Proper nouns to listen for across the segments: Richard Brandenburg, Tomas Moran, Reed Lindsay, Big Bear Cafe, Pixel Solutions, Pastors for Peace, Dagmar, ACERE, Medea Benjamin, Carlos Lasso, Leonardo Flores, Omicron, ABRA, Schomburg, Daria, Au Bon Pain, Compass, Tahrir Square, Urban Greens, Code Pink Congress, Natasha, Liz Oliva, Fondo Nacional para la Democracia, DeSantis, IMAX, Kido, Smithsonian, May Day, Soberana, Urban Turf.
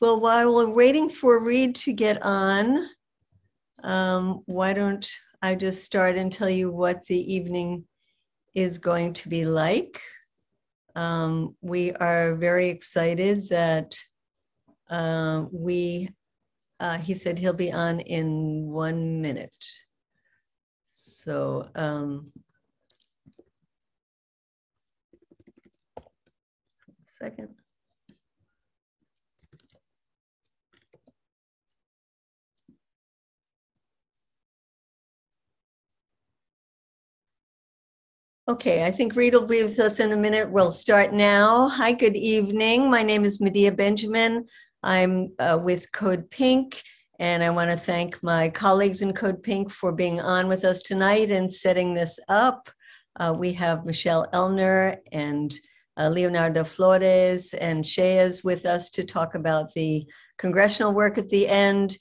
Well, while we're waiting for Reed to get on, why don't I just start and tell you what the evening is going to be like. We are very excited that he said he'll be on in 1 minute. So second. Okay, I think Reed will be with us in a minute. We'll start now. Hi, good evening. My name is Medea Benjamin. I'm with Code Pink, and I want to thank my colleagues in Code Pink for being on with us tonight and setting this up. We have Michelle Elner and Leonardo Flores and Shay with us to talk about the congressional work at the end.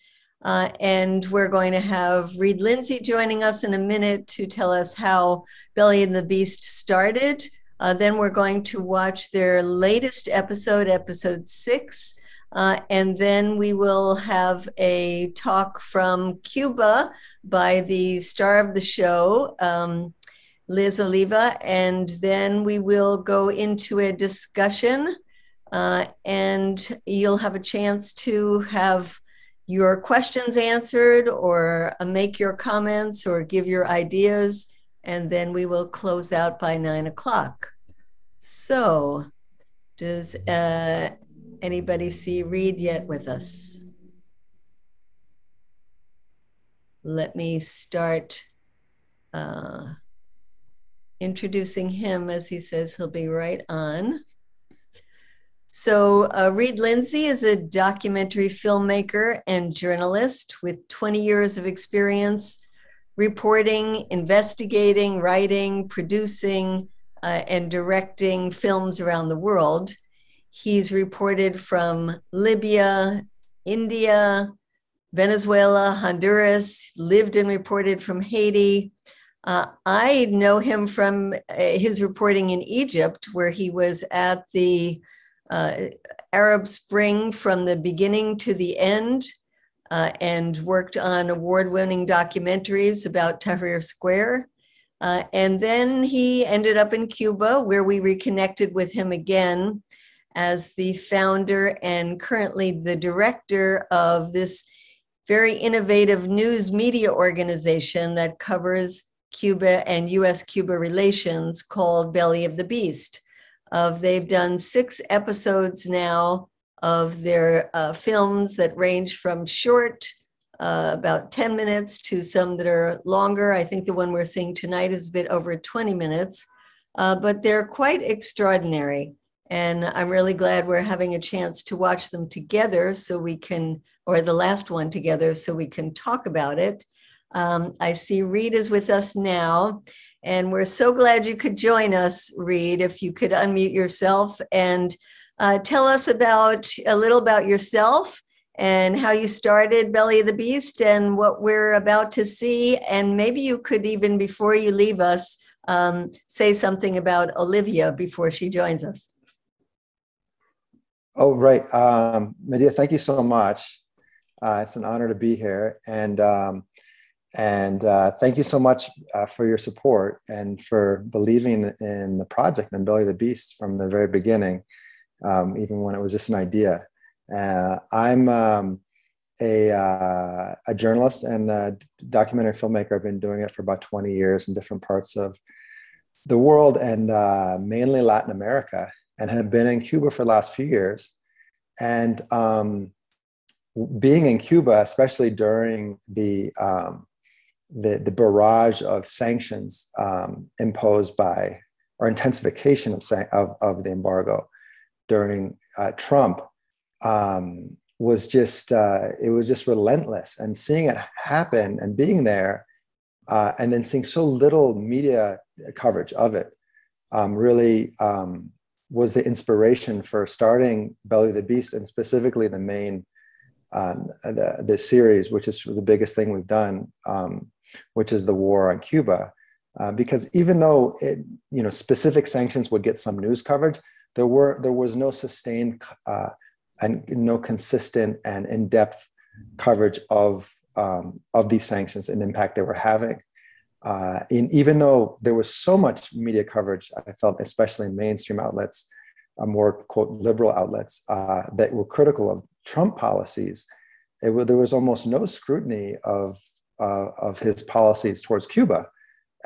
And we're going to have Reed Lindsay joining us in a minute to tell us how Belly and the Beast started. Then we're going to watch their latest episode, episode 6. And then we will have a talk from Cuba by the star of the show, Liz Oliva. And then we will go into a discussion and you'll have a chance to have your questions answered or make your comments or give your ideas. And then we will close out by 9 o'clock. So does anybody see Reed yet with us? Let me start introducing him as he says he'll be right on. So Reed Lindsay is a documentary filmmaker and journalist with 20 years of experience reporting, investigating, writing, producing, and directing films around the world. He's reported from Libya, India, Venezuela, Honduras, lived and reported from Haiti. I know him from his reporting in Egypt, where he was at the Arab Spring from the beginning to the end, and worked on award-winning documentaries about Tahrir Square. And then he ended up in Cuba, where we reconnected with him again as the founder and currently the director of this very innovative news media organization that covers Cuba and US-Cuba relations called Belly of the Beast. They've done 6 episodes now of their films that range from short, about 10 minutes, to some that are longer. I think the one we're seeing tonight is a bit over 20 minutes, but they're quite extraordinary. And I'm really glad we're having a chance to watch them together so we can, or the last one together, so we can talk about it. I see Reed is with us now. And we're so glad you could join us, Reed, if you could unmute yourself and tell us a little about yourself and how you started Belly of the Beast and what we're about to see. And maybe you could even, before you leave us, say something about Olivia before she joins us. Oh, right. Medea, thank you so much. It's an honor to be here. And thank you so much for your support and for believing in the project and Belly of the Beast from the very beginning, even when it was just an idea. I'm a journalist and a documentary filmmaker. I've been doing it for about 20 years in different parts of the world and mainly Latin America, and have been in Cuba for the last few years. And being in Cuba, especially during the barrage of sanctions imposed by, or intensification of the embargo during Trump, it was just relentless. And seeing it happen and being there, and then seeing so little media coverage of it, really was the inspiration for starting Belly of the Beast, and specifically the main, the series, which is the biggest thing we've done, which is the war on Cuba, because even though specific sanctions would get some news coverage, there was no sustained and no consistent and in-depth coverage of these sanctions and the impact they were having. And even though there was so much media coverage, I felt, especially in mainstream outlets, more, quote, liberal outlets that were critical of Trump policies, there was almost no scrutiny of his policies towards Cuba,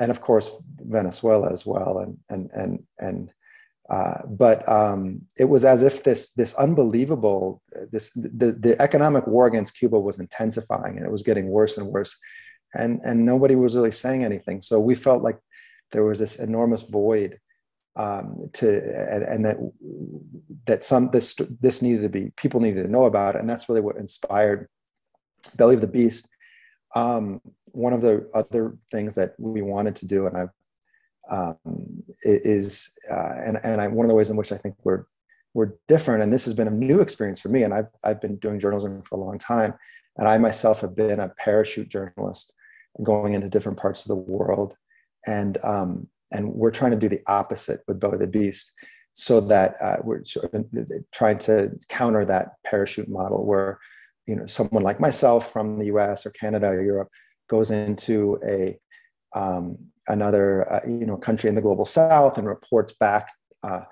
and of course Venezuela as well. But it was as if this unbelievable, the economic war against Cuba was intensifying, and it was getting worse and worse, and nobody was really saying anything. So we felt like there was this enormous void that this needed to be, people needed to know about it, and that's really what inspired Belly of the Beast. One of the other things that we wanted to do, and I've one of the ways in which I think we're different, and this has been a new experience for me, and I've been doing journalism for a long time, and I myself have been a parachute journalist going into different parts of the world, and we're trying to do the opposite with Belly the Beast, so that we're sort of trying to counter that parachute model where, you know, someone like myself from the U.S. or Canada or Europe goes into a another country in the global South and reports back about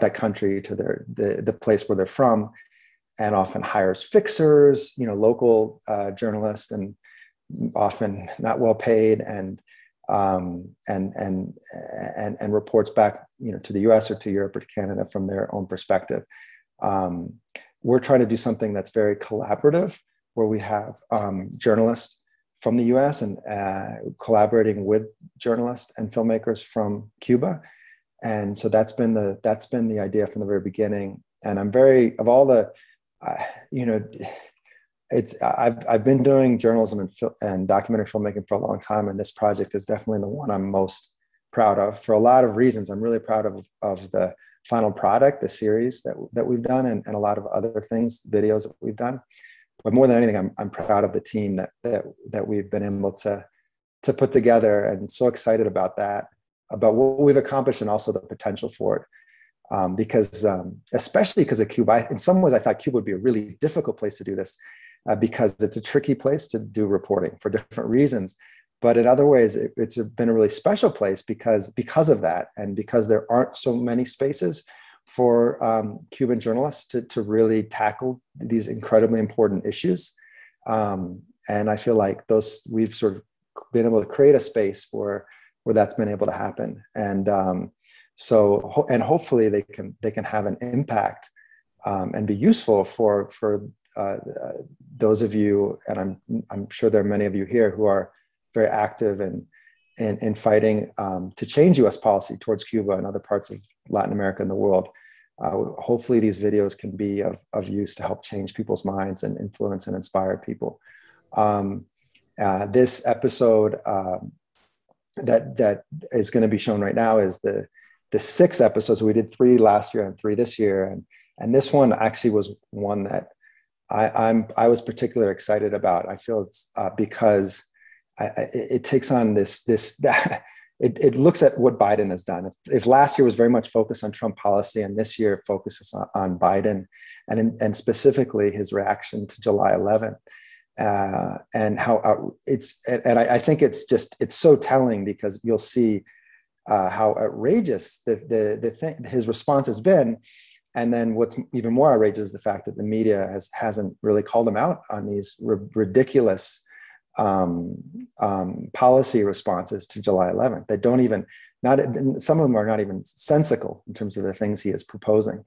that country to the place where they're from, and often hires fixers, you know, local journalists, and often not well paid, and reports back, you know, to the U.S. or to Europe or to Canada from their own perspective. We're trying to do something that's very collaborative, where we have journalists from the U.S. and collaborating with journalists and filmmakers from Cuba, and so that's been the idea from the very beginning. And I'm I've been doing journalism and documentary filmmaking for a long time, and this project is definitely the one I'm most proud of for a lot of reasons. I'm really proud of the final product, the series that we've done, and a lot of other things, videos that we've done. But more than anything, I'm proud of the team that we've been able to put together, and so excited about that, about what we've accomplished, and also the potential for it. Especially because of Cuba, in some ways I thought Cuba would be a really difficult place to do this, because it's a tricky place to do reporting for different reasons. But in other ways, it's been a really special place because of that, and because there aren't so many spaces for Cuban journalists to really tackle these incredibly important issues. And I feel like we've sort of been able to create a space where that's been able to happen. And hopefully they can have an impact and be useful for those of you, and I'm sure there are many of you here who are very active in fighting to change U.S. policy towards Cuba and other parts of Latin America and the world. Hopefully these videos can be of use to help change people's minds and influence and inspire people. This episode that is going to be shown right now is the 6th episode. We did 3 last year and 3 this year. And this one actually was one that I was particularly excited about. I feel it's because it takes on it looks at what Biden has done. If last year was very much focused on Trump policy, and this year focuses on Biden, and specifically his reaction to July 11th, and how it's, and I think it's so telling, because you'll see how outrageous his response has been, and then what's even more outrageous is the fact that the media hasn't really called him out on these ridiculous policy responses to July 11th. They don't even, some of them are not even sensical in terms of the things he is proposing.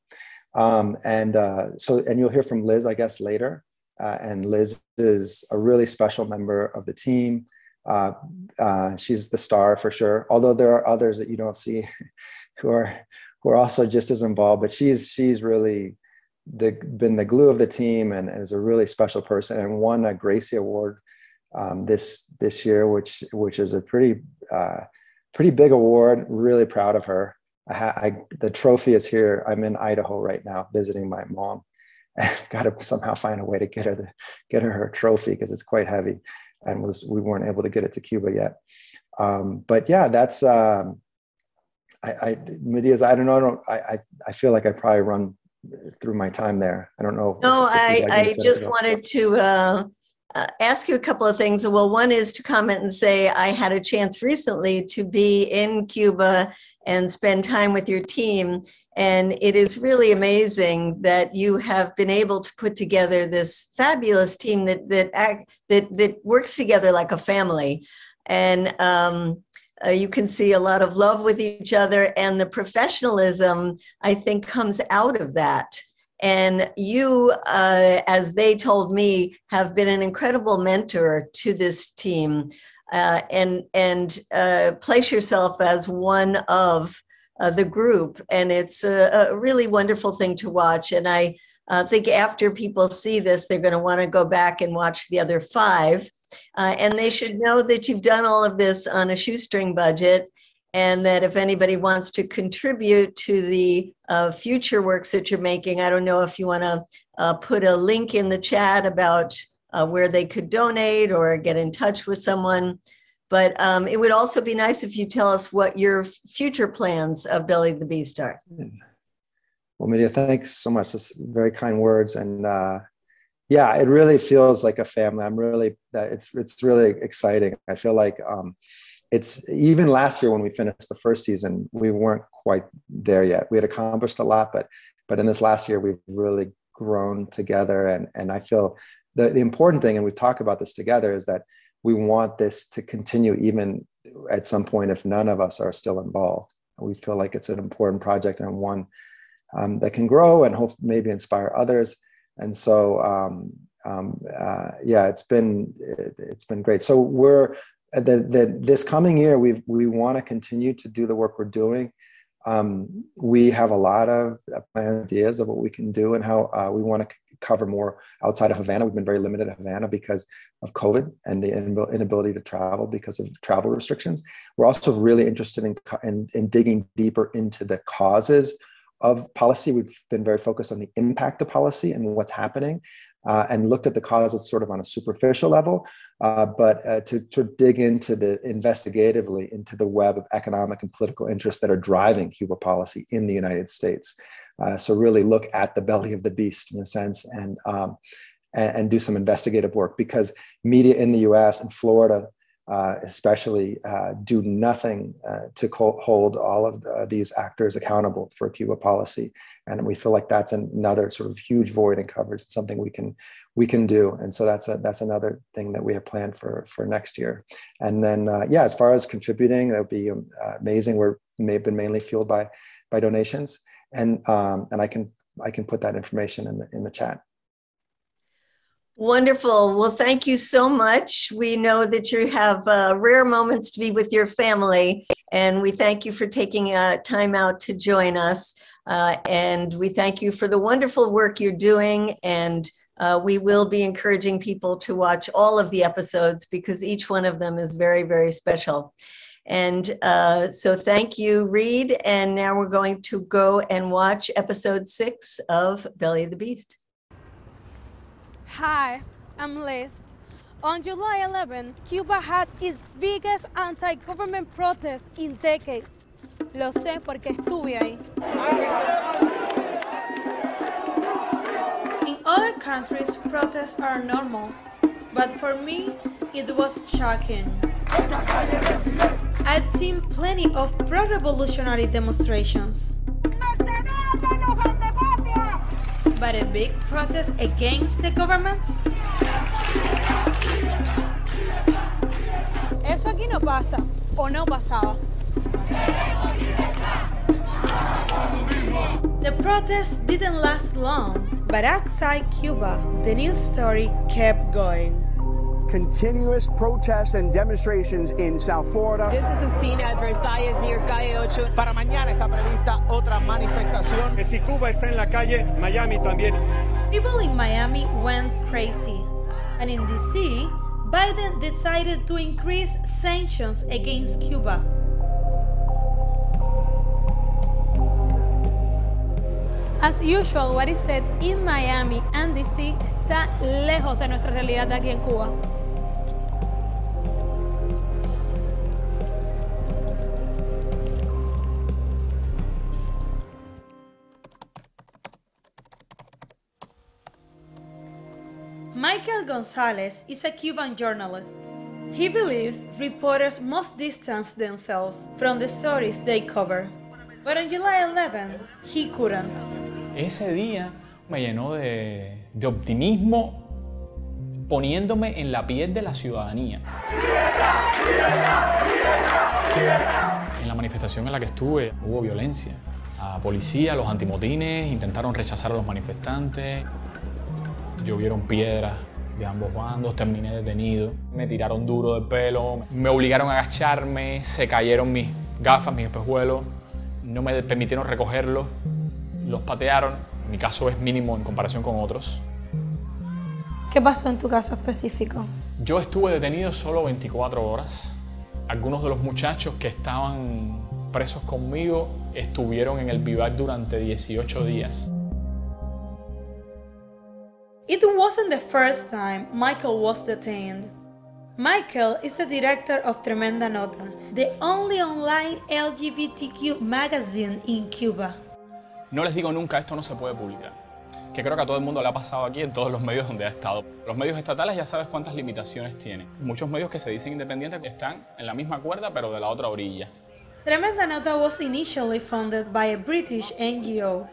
And you'll hear from Liz, I guess, later. And Liz is a really special member of the team. She's the star for sure, although there are others that you don't see who are also just as involved, but she's really been the glue of the team, and is a really special person, and won a Gracie Award this year, which is a pretty big award. Really proud of her. The trophy is here. I'm in Idaho right now visiting my mom. I've got to somehow find a way to get her her trophy, because it's quite heavy, and we weren't able to get it to Cuba yet. But yeah, that's Medea's, I feel like I probably run through my time there. I don't know. No, I just wanted to ask you a couple of things. Well, one is to comment and say I had a chance recently to be in Cuba and spend time with your team. And it is really amazing that you have been able to put together this fabulous team that works together like a family. And you can see a lot of love with each other, and the professionalism, I think, comes out of that. And you, as they told me, have been an incredible mentor to this team, and place yourself as one of the group. And it's a really wonderful thing to watch. And I think after people see this, they're going to want to go back and watch the other five. And they should know that you've done all of this on a shoestring budget, and that if anybody wants to contribute to the future works that you're making, I don't know if you want to put a link in the chat about where they could donate or get in touch with someone. But it would also be nice if you tell us what your future plans of Belly of the Beast are. Well, Medea, thanks so much. That's very kind words. And yeah, it really feels like a family. I'm really, it's really exciting. I feel like it's, even last year when we finished the first season, we weren't quite there yet. We had accomplished a lot, but in this last year, we've really grown together. And I feel the important thing, and we've talked about this together, is that we want this to continue even at some point if none of us are still involved. We feel like it's an important project and one that can grow and hope maybe inspire others. And so, yeah, it's been great. So we're this coming year, we want to continue to do the work we're doing. We have a lot of ideas of what we can do and how we want to cover more outside of Havana. We've been very limited in Havana because of COVID and the inability to travel because of travel restrictions. We're also really interested in digging deeper into the causes of policy. We've been very focused on the impact of policy and what's happening, and looked at the causes sort of on a superficial level, but to dig into investigatively into the web of economic and political interests that are driving Cuba policy in the United States. So really look at the belly of the beast in a sense, and do some investigative work, because media in the US and Florida especially do nothing to hold all of these actors accountable for Cuba policy. And we feel like that's another sort of huge void in coverage, something we can do. And so that's another thing that we have planned for next year. And then, yeah, as far as contributing, that would be amazing. We've been mainly fueled by donations. And I can put that information in the chat. Wonderful. Well, thank you so much. We know that you have rare moments to be with your family, and we thank you for taking time out to join us. And we thank you for the wonderful work you're doing. And we will be encouraging people to watch all of the episodes, because each one of them is very, very special. And so thank you, Reed. And now we're going to go and watch episode 6 of Belly of the Beast. Hi, I'm Liz. On July 11, Cuba had its biggest anti-government protest in decades. Lo sé porque estuve ahí. In other countries, protests are normal, but for me, it was shocking. I'd seen plenty of pro-revolutionary demonstrations, but a big protest against the government? Eso aquí no pasa, o no pasaba. The protest didn't last long, but outside Cuba, the news story kept going. Continuous protests and demonstrations in South Florida. This is a scene at Versailles near Calle 8. Para mañana está prevista otra manifestación. Que si Cuba está en la calle, Miami también. People in Miami went crazy. And in D.C., Biden decided to increase sanctions against Cuba. As usual, what is said in Miami and D.C. está lejos de nuestra realidad de aquí en Cuba. Maykel González is a Cuban journalist. He believes reporters must distance themselves from the stories they cover. But on July 11, he couldn't. Ese día me llenó de optimismo, poniéndome en la piel de la ciudadanía. ¡Libertad, libertad, libertad, libertad! En la manifestación en la que estuve hubo violencia. La policía, los antimotines intentaron rechazar a los manifestantes. Llovieron piedras de ambos bandos, terminé detenido. Me tiraron duro del pelo, me obligaron a agacharme, se cayeron mis gafas, mis espejuelos, no me permitieron recogerlos, los patearon. Mi caso es mínimo en comparación con otros. ¿Qué pasó en tu caso específico? Yo estuve detenido solo 24 horas. Algunos de los muchachos que estaban presos conmigo estuvieron en el vivac durante 18 días. It wasn't the first time Maykel was detained. Maykel is the director of Tremenda Nota, the only online LGBTQ magazine in Cuba. No les digo nunca, esto no se puede publicar. Que creo que a todo el mundo le ha pasado aquí en todos los medios donde ha estado. Los medios estatales ya sabes cuántas limitaciones tienen. Muchos medios que se dicen independientes están en la misma cuerda pero de la otra orilla. Tremenda Nota was initially funded by a British NGO.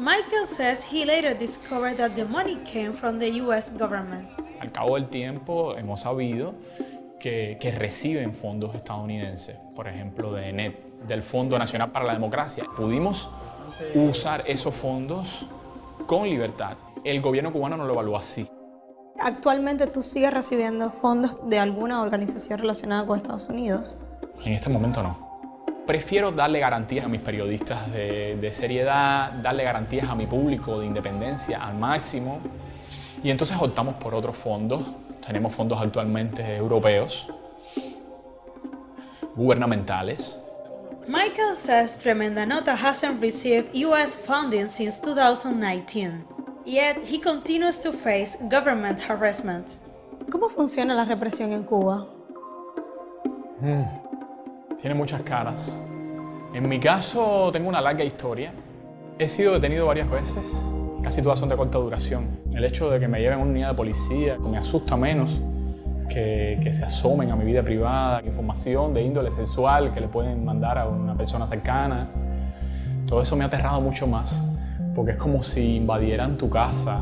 Maykel says he later discovered that the money came from the US government. Al cabo del tiempo hemos sabido que reciben fondos estadounidenses, por ejemplo de NET, del Fondo Nacional para la Democracia. Pudimos usar esos fondos con libertad. El gobierno cubano no lo evaluó así. ¿Actualmente tú sigues recibiendo fondos de alguna organización relacionada con Estados Unidos? En este momento no. Prefiero darle garantías a mis periodistas de seriedad, darle garantías a mi público de independencia al máximo. Y entonces optamos por otros fondos. Tenemos fondos actualmente europeos, gubernamentales. Maykel says Tremenda Nota hasn't received US funding since 2019. Yet he continues to face government harassment. ¿Cómo funciona la represión en Cuba? Tiene muchas caras. En mi caso, tengo una larga historia. He sido detenido varias veces. Casi todas son de corta duración. El hecho de que me lleven a una unidad de policía me asusta menos que se asomen a mi vida privada, información de índole sexual que le pueden mandar a una persona cercana. Todo eso me ha aterrado mucho más, porque es como si invadieran tu casa.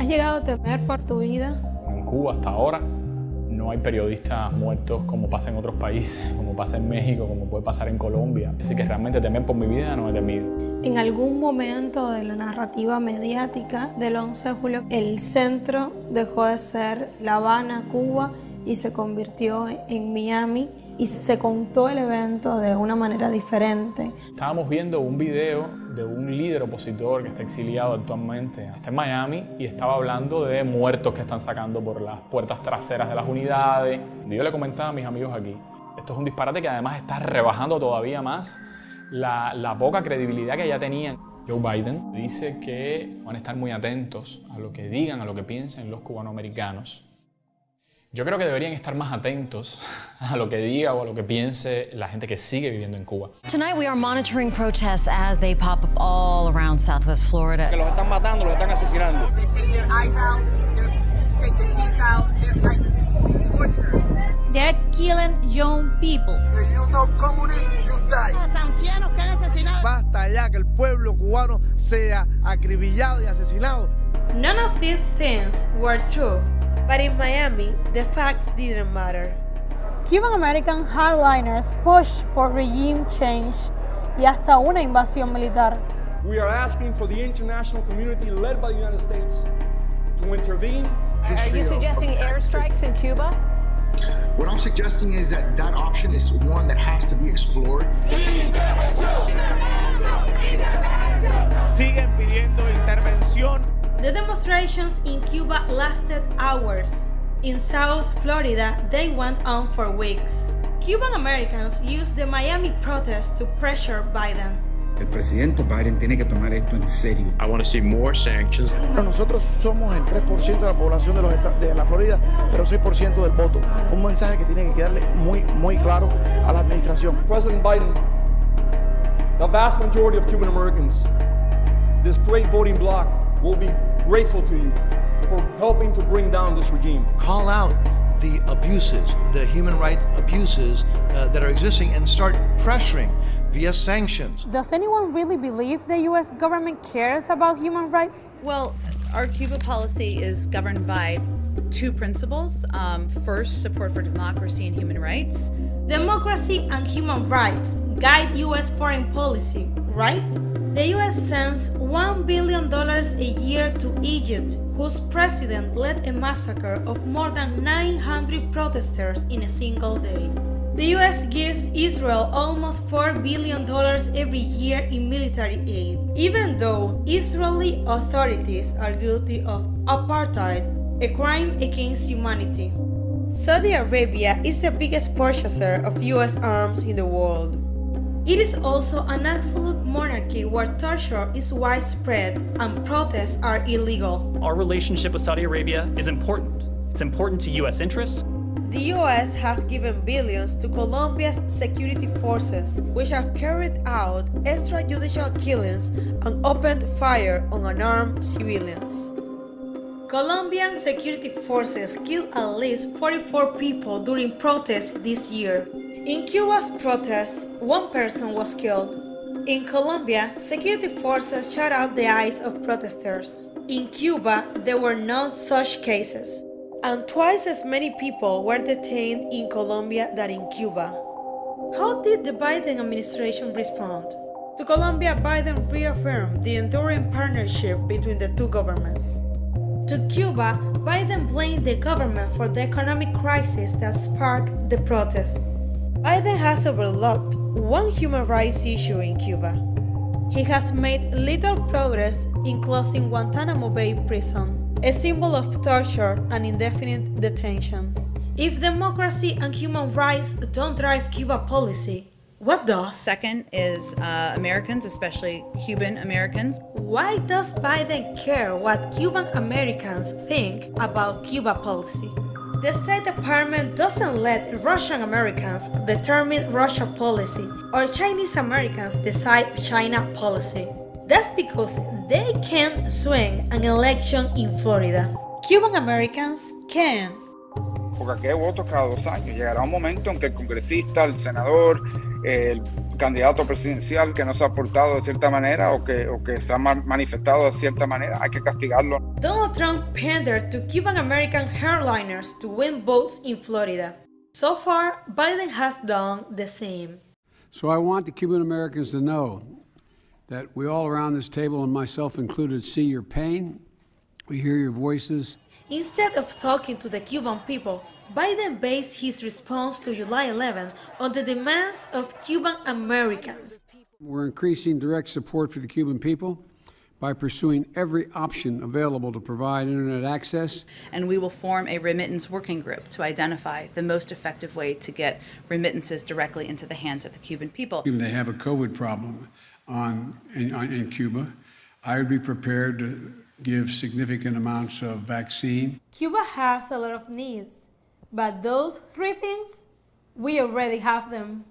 ¿Has llegado a temer por tu vida? En Cuba, hasta ahora, no hay periodistas muertos como pasa en otros países, como pasa en México, como puede pasar en Colombia. Así que realmente temer por mi vida no he temido. En algún momento de la narrativa mediática del 11 de julio, el centro dejó de ser La Habana, Cuba, y se convirtió en Miami, y se contó el evento de una manera diferente. Estábamos viendo un video de un líder opositor que está exiliado actualmente, está en Miami, y estaba hablando de muertos que están sacando por las puertas traseras de las unidades. Yo le comentaba a mis amigos aquí, esto es un disparate que además está rebajando todavía más la poca credibilidad que ya tenían. Joe Biden dice que van a estar muy atentos a lo que digan, a lo que piensen los cubanoamericanos. Yo creo que deberían estar más atentos a lo que diga o a lo que piense la gente que sigue viviendo en Cuba. Tonight we are monitoring protests as they pop up all around Southwest Florida. Que los están matando, los están asesinando. They're killing young people. If you know communism, you die. Ancianos que han asesinado. Basta ya que el pueblo cubano sea acribillado y asesinado. None of these things were true. But in Miami, the facts didn't matter. Cuban-American hardliners pushed for regime change y hasta una invasión militar. We are asking for the international community led by the United States to intervene. Are you suggesting airstrikes in Cuba? What I'm suggesting is that option is one that has to be explored. Siguen pidiendo intervención. The demonstrations in Cuba lasted hours. In South Florida, they went on for weeks. Cuban Americans used the Miami protests to pressure Biden. El presidente Biden tiene que tomar esto en serio. I want to see more sanctions. Nosotros somos el 3% de la población de la Florida, pero 6% del voto. Un mensaje que tiene que quedarle muy, muy claro a la administración. President Biden, the vast majority of Cuban Americans, this great voting bloc, will be grateful to you for helping to bring down this regime. Call out the abuses, the human rights abuses that are existing, and start pressuring via sanctions. Does anyone really believe the U.S. government cares about human rights? Well, our Cuba policy is governed by two principles. First, support for democracy and human rights. Democracy and human rights guide U.S. foreign policy, right? The U.S. sends $1 billion a year to Egypt, whose president led a massacre of more than 900 protesters in a single day. The U.S. gives Israel almost $4 billion every year in military aid, even though Israeli authorities are guilty of apartheid, a crime against humanity. Saudi Arabia is the biggest purchaser of U.S. arms in the world. It is also an absolute monarchy where torture is widespread and protests are illegal. Our relationship with Saudi Arabia is important. It's important to U.S. interests. The U.S. has given billions to Colombia's security forces, which have carried out extrajudicial killings and opened fire on unarmed civilians. Colombian security forces killed at least 44 people during protests this year. In Cuba's protests, one person was killed. In Colombia, security forces shut out the eyes of protesters. In Cuba, there were no such cases. And twice as many people were detained in Colombia than in Cuba. How did the Biden administration respond? To Colombia, Biden reaffirmed the enduring partnership between the two governments. To Cuba, Biden blamed the government for the economic crisis that sparked the protests. Biden has overlooked one human rights issue in Cuba. He has made little progress in closing Guantanamo Bay prison, a symbol of torture and indefinite detention. If democracy and human rights don't drive Cuba policy, what does? Second is Americans, especially Cuban Americans. Why does Biden care what Cuban Americans think about Cuba policy? The State Department doesn't let Russian Americans determine Russia policy or Chinese Americans decide China policy. That's because they can't swing an election in Florida. Cuban Americans can. Porque aquí hay votos cada dos años. Llegará un momento en que el congresista, el senador, el candidato presidencial que no se ha portado de cierta manera o que se ha manifestado de cierta manera, hay que castigarlo. Donald Trump pandered to Cuban American airliners to win votes in Florida. So far, Biden has done the same. So I want the Cuban Americans to know that we all around this table, and myself included, see your pain, we hear your voices. Instead of talking to the Cuban people, Biden based his response to July 11 on the demands of Cuban Americans. We're increasing direct support for the Cuban people by pursuing every option available to provide internet access. And we will form a remittance working group to identify the most effective way to get remittances directly into the hands of the Cuban people. They have a COVID problem in Cuba. I would be prepared to give significant amounts of vaccine. Cuba has a lot of needs. But those three things, we already have them.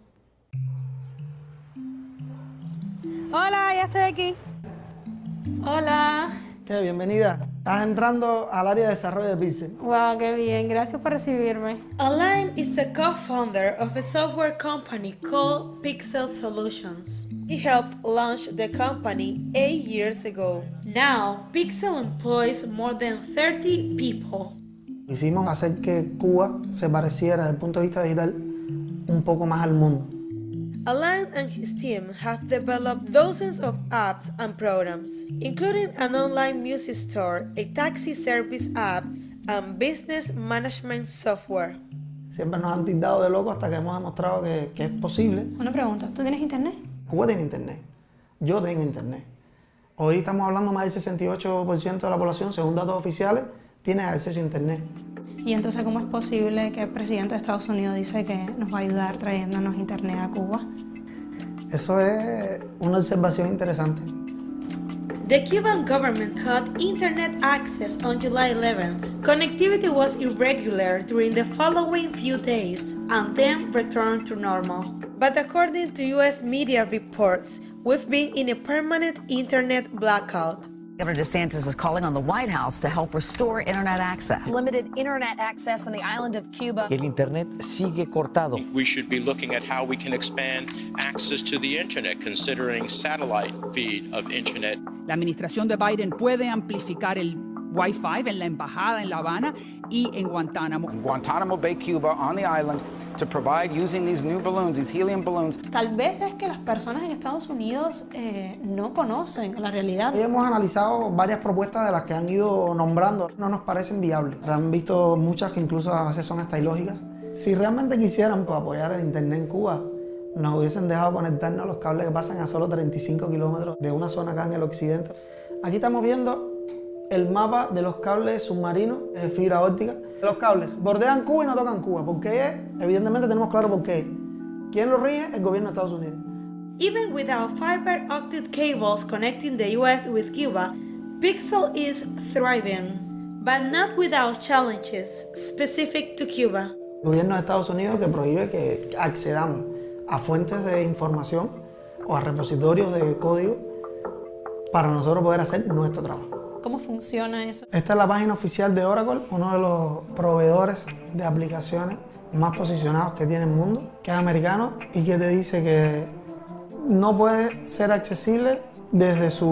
Hola, ya estoy aquí. Hola. Qué bienvenida. Estás entrando al área de desarrollo de Pixel. Wow, qué bien. Gracias por recibirme. Alain is a co-founder of a software company called Pixel Solutions. He helped launch the company 8 years ago. Now, Pixel employs more than 30 people. Hicimos hacer que Cuba se pareciera desde el punto de vista digital un poco más al mundo. Alain and his team have developed dozens of apps and programs, including an online music store, a taxi service app, and business management software. Siempre nos han tildado de locos hasta que hemos demostrado que es posible. Una pregunta, ¿tú tienes internet? Cuba tiene internet. Yo tengo internet. Hoy estamos hablando más del 68% de la población, según datos oficiales, tiene acceso a internet. Y entonces, ¿cómo es posible que el presidente de Estados Unidos dice que nos va a ayudar trayéndonos internet a Cuba? Eso es una observación interesante. The Cuban government cut internet access on July 11. Connectivity was irregular during the following few days and then returned to normal. But according to US media reports, we've been in a permanent internet blackout. Governor DeSantis is calling on the White House to help restore internet access. Limited internet access on the island of Cuba. El internet sigue cortado. We should be looking at how we can expand access to the internet, considering satellite feed of internet. La administración de Biden puede amplificar el Wi-Fi en la embajada en La Habana y en Guantánamo. Guantánamo Bay, Cuba, on the island, to provide using these new balloons, these helium balloons. Tal vez es que las personas en Estados Unidos no conocen la realidad. Hoy hemos analizado varias propuestas de las que han ido nombrando. No nos parecen viables. Se han visto muchas que incluso a veces son hasta ilógicas. Si realmente quisieran apoyar el internet en Cuba, nos hubiesen dejado conectarnos a los cables que pasan a solo 35 kilómetros de una zona acá en el occidente. Aquí estamos viendo el mapa de los cables submarinos de fibra óptica. Los cables bordean Cuba y no tocan Cuba. ¿Por qué? Evidentemente tenemos claro por qué. ¿Quién lo rige? El gobierno de Estados Unidos. Even without fiber optic cables connecting the U.S. with Cuba, Pixel is thriving, but not without challenges specific to Cuba. El gobierno de Estados Unidos que prohíbe que accedamos a fuentes de información o a repositorios de código para nosotros poder hacer nuestro trabajo. ¿Cómo funciona eso? Esta es la página oficial de Oracle, uno de los proveedores de aplicaciones más posicionados que tiene el mundo, que es americano y que te dice que no puede ser accesible desde su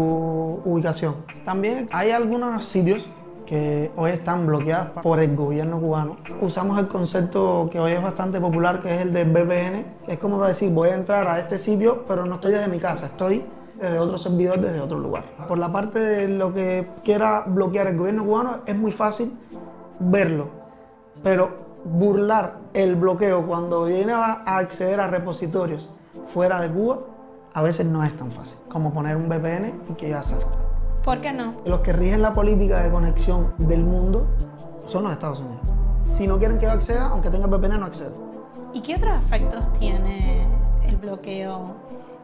ubicación. También hay algunos sitios que hoy están bloqueados por el gobierno cubano. Usamos el concepto que hoy es bastante popular, que es el de VPN, que es como para decir, voy a entrar a este sitio, pero no estoy desde mi casa, estoy desde otro servidor, desde otro lugar. Por la parte de lo que quiera bloquear el gobierno cubano, es muy fácil verlo, pero burlar el bloqueo cuando viene a acceder a repositorios fuera de Cuba, a veces no es tan fácil como poner un VPN y que ya salga. ¿Por qué no? Los que rigen la política de conexión del mundo son los Estados Unidos. Si no quieren que yo acceda, aunque tenga VPN, no accedo. ¿Y qué otros efectos tiene el bloqueo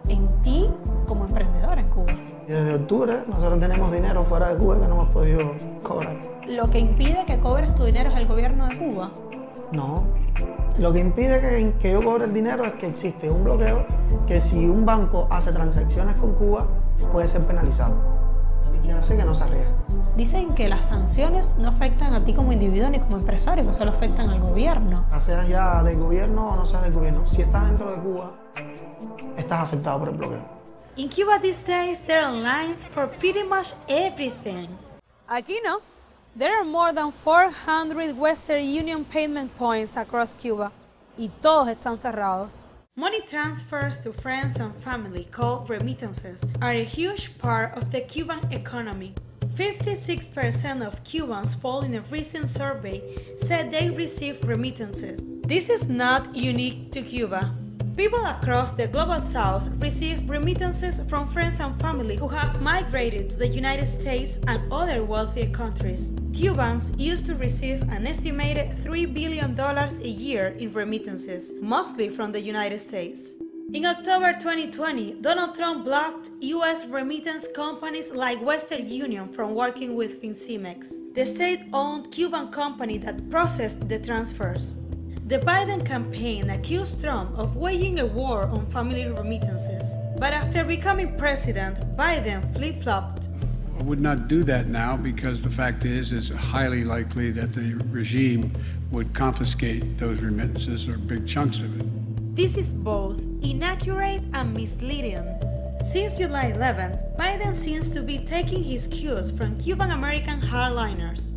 en ti como emprendedor en Cuba? Desde octubre nosotros tenemos dinero fuera de Cuba que no hemos podido cobrar. ¿Lo que impide que cobres tu dinero es el gobierno de Cuba? No. Lo que impide que yo cobre el dinero es que existe un bloqueo que si un banco hace transacciones con Cuba puede ser penalizado y que hace que no se arriesgue. Dicen que las sanciones no afectan a ti como individuo ni como empresario, que solo afectan al gobierno. Seas ya del gobierno o no seas del gobierno, si estás dentro de Cuba, estás afectado por el bloqueo. In Cuba these days there are lines for pretty much everything. Aquí no. There are more than 400 Western Union payment points across Cuba y todos están cerrados. Money transfers to friends and family, called remittances, are a huge part of the Cuban economy. 56% of Cubans polled in a recent survey said they received remittances. This is not unique to Cuba. People across the Global South receive remittances from friends and family who have migrated to the United States and other wealthier countries. Cubans used to receive an estimated $3 billion a year in remittances, mostly from the United States. In October 2020, Donald Trump blocked U.S. remittance companies like Western Union from working with Fincimex, the state-owned Cuban company that processed the transfers. The Biden campaign accused Trump of waging a war on family remittances. But after becoming president, Biden flip-flopped. I would not do that now because the fact is it's highly likely that the regime would confiscate those remittances or big chunks of it. This is both inaccurate and misleading. Since July 11, Biden seems to be taking his cues from Cuban-American hardliners.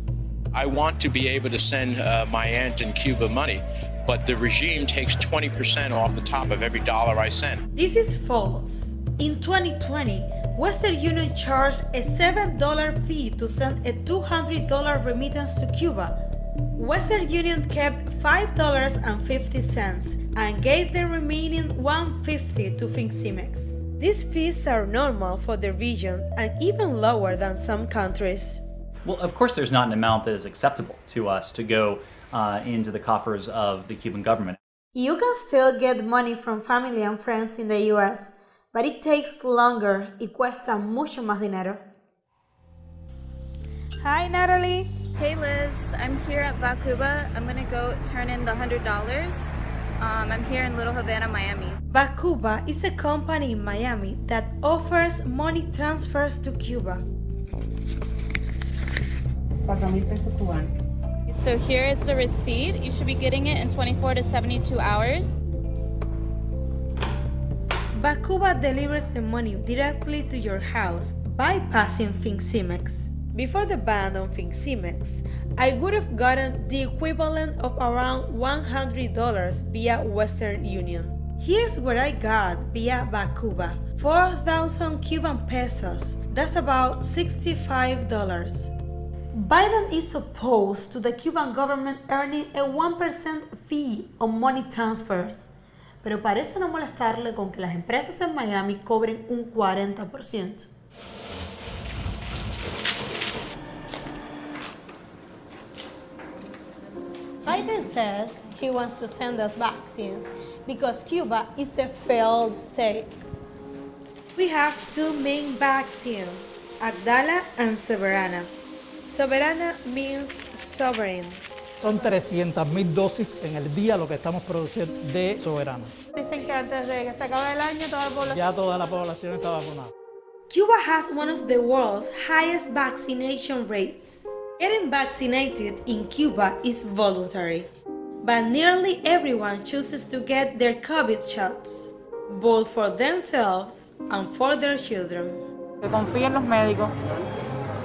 I want to be able to send my aunt in Cuba money, but the regime takes 20% off the top of every dollar I send. This is false. In 2020, Western Union charged a $7 fee to send a $200 remittance to Cuba. Western Union kept $5.50 and gave the remaining $1.50 to Fincimex. These fees are normal for the region and even lower than some countries. Well, of course, there's not an amount that is acceptable to us to go into the coffers of the Cuban government. You can still get money from family and friends in the U.S., but it takes longer y cuesta mucho más dinero. Hi, Natalie. Hey, Liz. I'm here at Vacuba. I'm going to go turn in the $100. I'm here in Little Havana, Miami. Vacuba is a company in Miami that offers money transfers to Cuba. 4,000 pesos cubanos. So here is the receipt. You should be getting it in 24 to 72 hours. Vacuba delivers the money directly to your house, bypassing Fincimex. Before the ban on Fincimex, I would have gotten the equivalent of around $100 via Western Union. Here's what I got via Vacuba: 4,000 Cuban pesos. That's about $65. Biden is opposed to the Cuban government earning a 1% fee on money transfers, pero parece no molestarle con que las empresas en Miami cobren un 40%. Biden says he wants to send us vaccines because Cuba is a failed state. We have two main vaccines, Abdala and Soberana. Soberana means sovereign. Son 300,000 dosis en el día lo que estamos produciendo de Soberana. Dicen que antes de que se acabe el año toda la población. Ya toda la población está vacunada. Cuba has one of the world's highest vaccination rates. Getting vaccinated in Cuba is voluntary, but nearly everyone chooses to get their COVID shots, both for themselves and for their children. Confío en los médicos,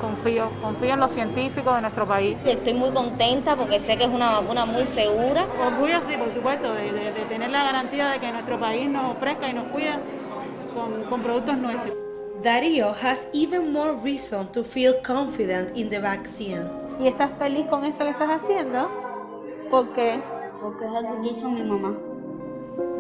confío en los científicos de nuestro país. Estoy muy contenta porque sé que es una vacuna muy segura. Orgullo, sí, por supuesto, de tener la garantía de que nuestro país nos ofrezca y nos cuida con productos nuestros. Darío has even more reason to feel confident in the vaccine. ¿Y estás feliz con esto que estás haciendo? ¿Por qué? Porque es algo que hizo mi mamá.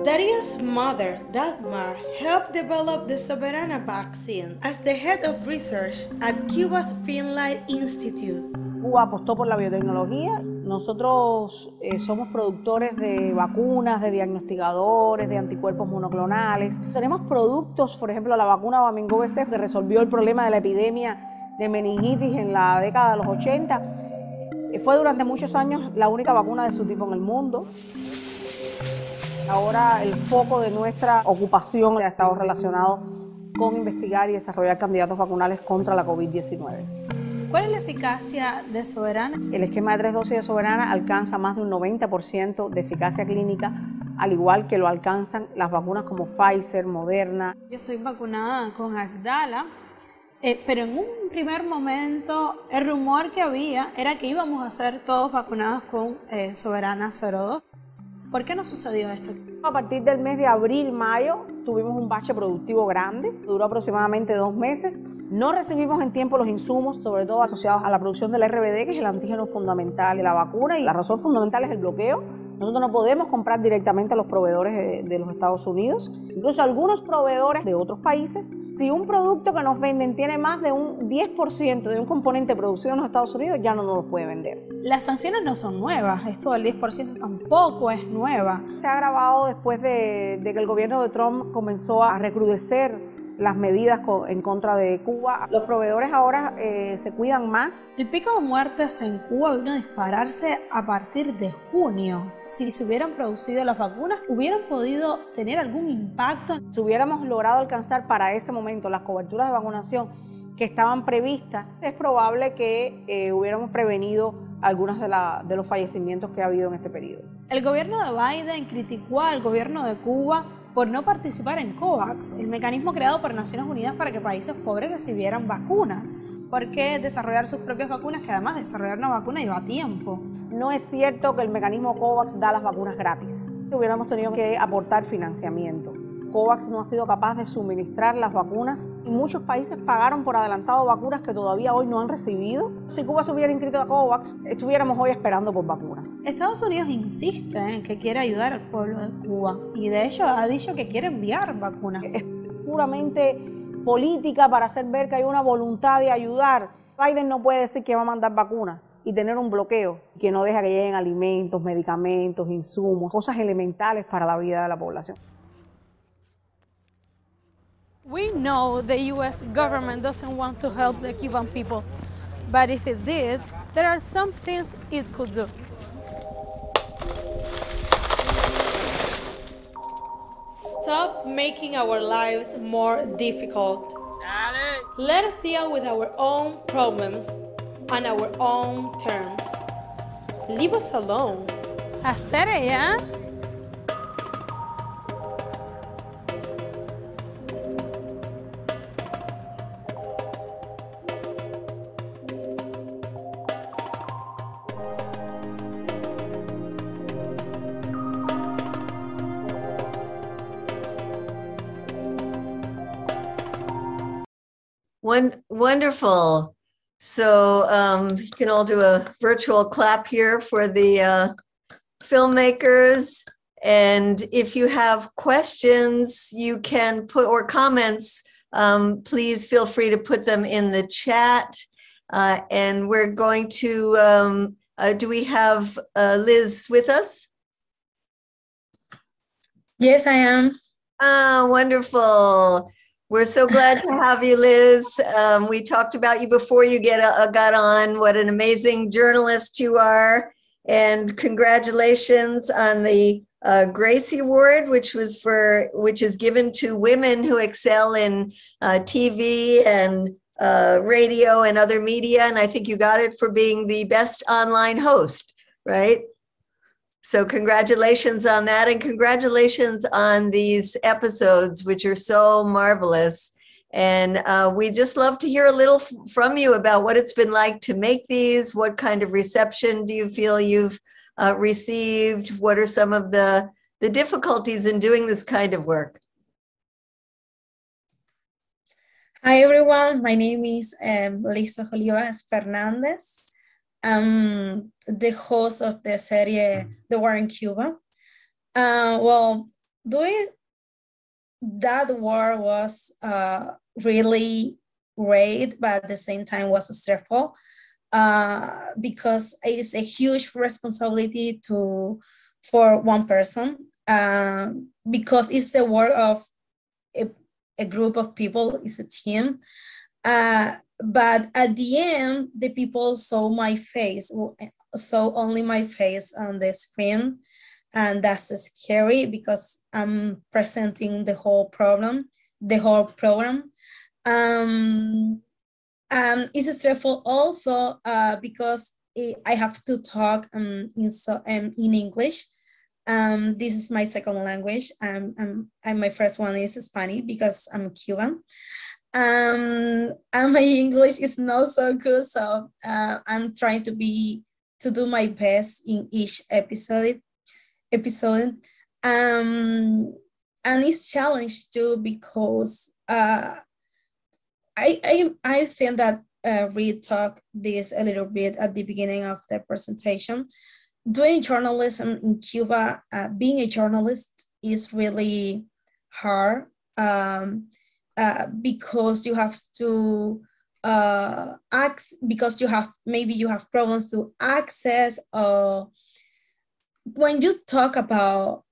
Daria's mother, Dagmar, helped develop the Soberana vaccine as the head of research at Cuba's Finlight Institute. Cuba apostó por la biotecnología. Nosotros somos productores de vacunas, de diagnosticadores, de anticuerpos monoclonales. Tenemos productos, por ejemplo, la vacuna Bamingo-BCF que resolvió el problema de la epidemia de meningitis en la década de los 80. Fue durante muchos años la única vacuna de su tipo en el mundo. Ahora el foco de nuestra ocupación ha estado relacionado con investigar y desarrollar candidatos vacunales contra la COVID-19. ¿Cuál es la eficacia de Soberana? El esquema de 3 dosis de Soberana alcanza más de un 90% de eficacia clínica, al igual que lo alcanzan las vacunas como Pfizer, Moderna. Yo estoy vacunada con Abdala, pero en un primer momento el rumor que había era que íbamos a ser todos vacunados con Soberana 02. ¿Por qué no sucedió esto? A partir del mes de abril, mayo, tuvimos un bache productivo grande, duró aproximadamente 2 meses. No recibimos en tiempo los insumos, sobre todo asociados a la producción del RBD, que es el antígeno fundamental de la vacuna, y la razón fundamental es el bloqueo. Nosotros no podemos comprar directamente a los proveedores de los Estados Unidos, incluso algunos proveedores de otros países. Si un producto que nos venden tiene más de un 10% de un componente producido en los Estados Unidos, ya no nos lo puede vender. Las sanciones no son nuevas, esto del 10% tampoco es nueva. Se ha agravado después de que el gobierno de Trump comenzó a recrudecer las medidas en contra de Cuba. Los proveedores ahora se cuidan más. El pico de muertes en Cuba vino a dispararse a partir de junio. Si se hubieran producido las vacunas, ¿hubieran podido tener algún impacto? Si hubiéramos logrado alcanzar para ese momento las coberturas de vacunación que estaban previstas, es probable que hubiéramos prevenido algunos de los fallecimientos que ha habido en este periodo. El gobierno de Biden criticó al gobierno de Cuba por no participar en COVAX, el mecanismo creado por Naciones Unidas para que países pobres recibieran vacunas. ¿Por qué desarrollar sus propias vacunas, que además desarrollar una vacuna lleva tiempo? No es cierto que el mecanismo COVAX da las vacunas gratis. Hubiéramos tenido que aportar financiamiento. COVAX no ha sido capaz de suministrar las vacunas. Muchos países pagaron por adelantado vacunas que todavía hoy no han recibido. Si Cuba se hubiera inscrito a COVAX, estuviéramos hoy esperando por vacunas. Estados Unidos insiste en que quiere ayudar al pueblo de Cuba y de hecho ha dicho que quiere enviar vacunas. Es puramente política para hacer ver que hay una voluntad de ayudar. Biden no puede decir que va a mandar vacunas y tener un bloqueo que no deja que lleguen alimentos, medicamentos, insumos, cosas elementales para la vida de la población. We know the U.S. government doesn't want to help the Cuban people, but if it did, there are some things it could do. Stop making our lives more difficult. Let us deal with our own problems. on our own terms. Leave us alone. ACERE, yeah? Wonderful. So you can all do a virtual clap here for the filmmakers. And if you have questions, you can put, or comments, please feel free to put them in the chat. And we're going to, do we have Liz with us? Yes, I am. Ah, wonderful. We're so glad to have you, Liz. We talked about you before you got on. What an amazing journalist you are. And congratulations on the Gracie Award, which is given to women who excel in TV and radio and other media. And I think you got it for being the best online host, right? So congratulations on that, and congratulations on these episodes, which are so marvelous. And we just love to hear a little from you about what it's been like to make these. What kind of reception do you feel you've received? What are some of the difficulties in doing this kind of work? Hi, everyone. My name is Liz Oliva Fernandez. I'm the host of the serie The War in Cuba. Well, doing that war was really great, but at the same time was stressful because it's a huge responsibility for one person because it's the work of a group of people, it's a team. But at the end, the people saw only my face on the screen. And that's scary because I'm presenting the whole program. It's stressful also because I have to talk in English. This is my second language. And my first one is Spanish because I'm Cuban. And my English is not so good, so I'm trying to do my best in each episode. And it's challenging too because I think that Reed talked this a little bit at the beginning of the presentation. Doing journalism in Cuba, being a journalist is really hard. Because you have to maybe you have problems to access. When you talk about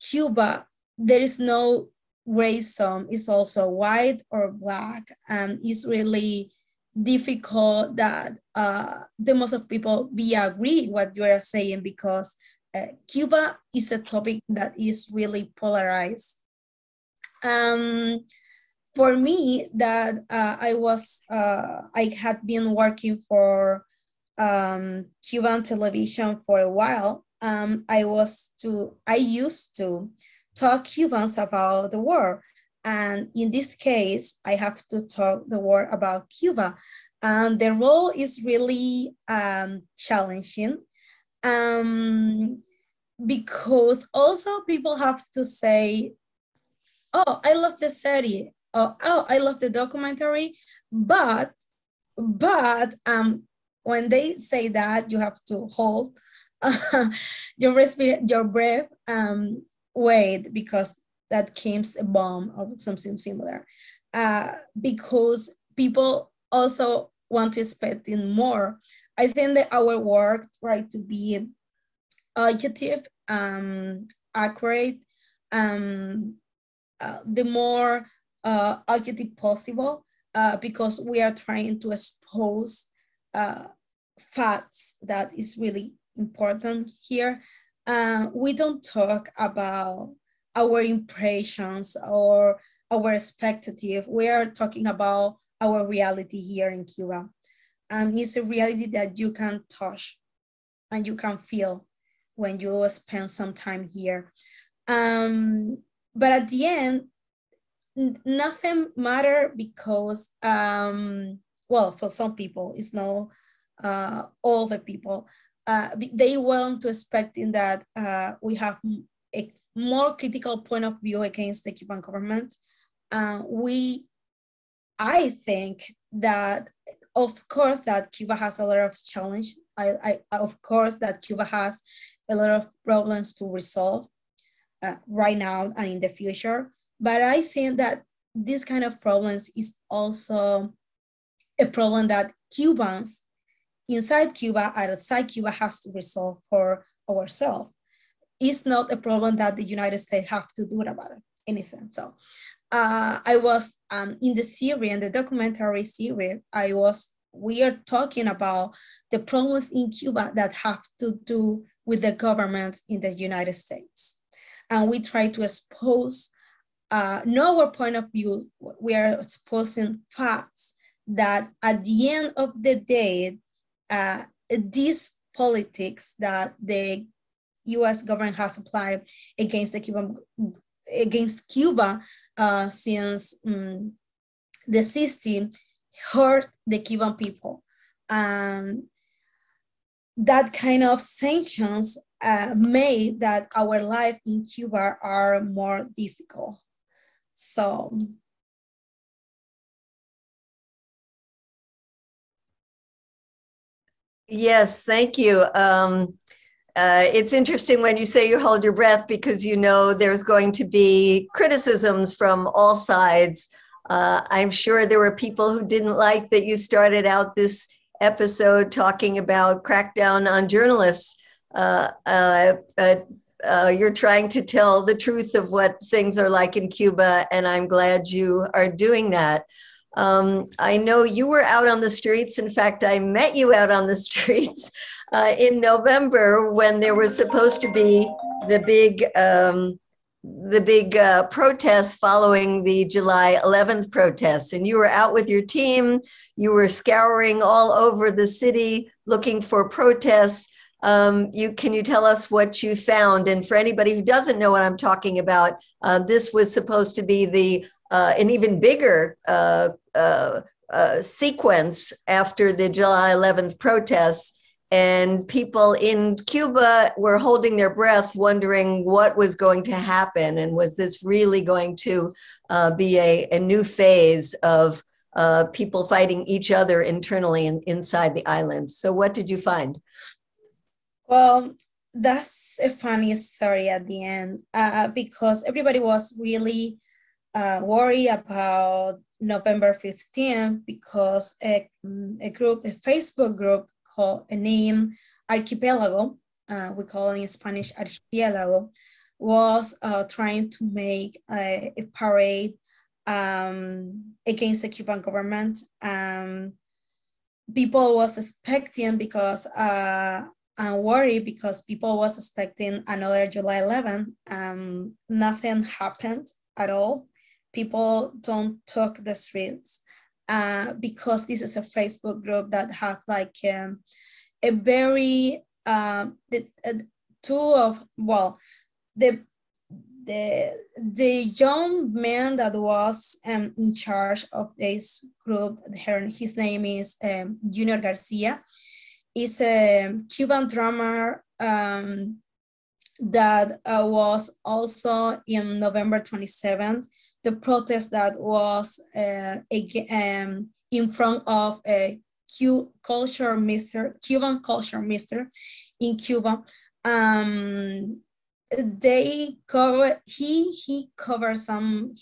Cuba, there is no gray zone. It's also white or black, and it's really difficult that the most of people agree what you are saying because Cuba is a topic that is really polarized. For me, that I had been working for Cuban television for a while. I used to talk Cubans about the war, and in this case, I have to talk the war about Cuba, and the role is really challenging, because also people have to say, "Oh, I love the series." Oh, I love the documentary, but when they say that, you have to hold your breath, wait, because that comes a bomb or something similar, because people also want to expect in more. I think that our work tried to be objective, accurate, the more objective possible because we are trying to expose facts that is really important here. We don't talk about our impressions or our expectative. We are talking about our reality here in Cuba. And it's a reality that you can touch and you can feel when you spend some time here. But at the end, nothing matters because, well, for some people, it's not all the people. They weren't expecting that we have a more critical point of view against the Cuban government. I think that, of course, that Cuba has a lot of challenge. Of course, that Cuba has a lot of problems to resolve right now and in the future. But I think that this kind of problems is also a problem that Cubans inside Cuba and outside Cuba has to resolve for ourselves. It's not a problem that the United States have to do about it, anything. So I was in the series, in the documentary series, we are talking about the problems in Cuba that have to do with the government in the United States. And we try to expose, not our point of view, we are exposing facts that at the end of the day, these politics that the U.S. government has applied against the Cuban, against Cuba since the 60s hurt the Cuban people, and that kind of sanctions made that our life in Cuba are more difficult. So. Yes, thank you. It's interesting when you say you hold your breath because you know there's going to be criticisms from all sides. I'm sure there were people who didn't like that you started out this episode talking about crackdown on journalists. You're trying to tell the truth of what things are like in Cuba, and I'm glad you are doing that. I know you were out on the streets. In fact, I met you out on the streets in November when there was supposed to be the big protests following the July 11th protests. And you were out with your team. You were scouring all over the city looking for protests. Can you tell us what you found? And for anybody who doesn't know what I'm talking about, this was supposed to be an even bigger sequence after the July 11th protests, and people in Cuba were holding their breath, wondering what was going to happen, and was this really going to be a new phase of people fighting each other internally and inside the island? So what did you find? Well, that's a funny story at the end, because everybody was really worry about November 15th because a Facebook group called named Archipelago, we call it in Spanish Archipelago, was trying to make a parade against the Cuban government. People was expecting because and worried because people was expecting another July 11th. Nothing happened at all. People don't talk the streets because this is a Facebook group that have like a very the young man that was in charge of this group. His name is Yunior García. He's a Cuban drummer that was also in November 27th. The protest that was in front of a Cuban culture minister in Cuba. He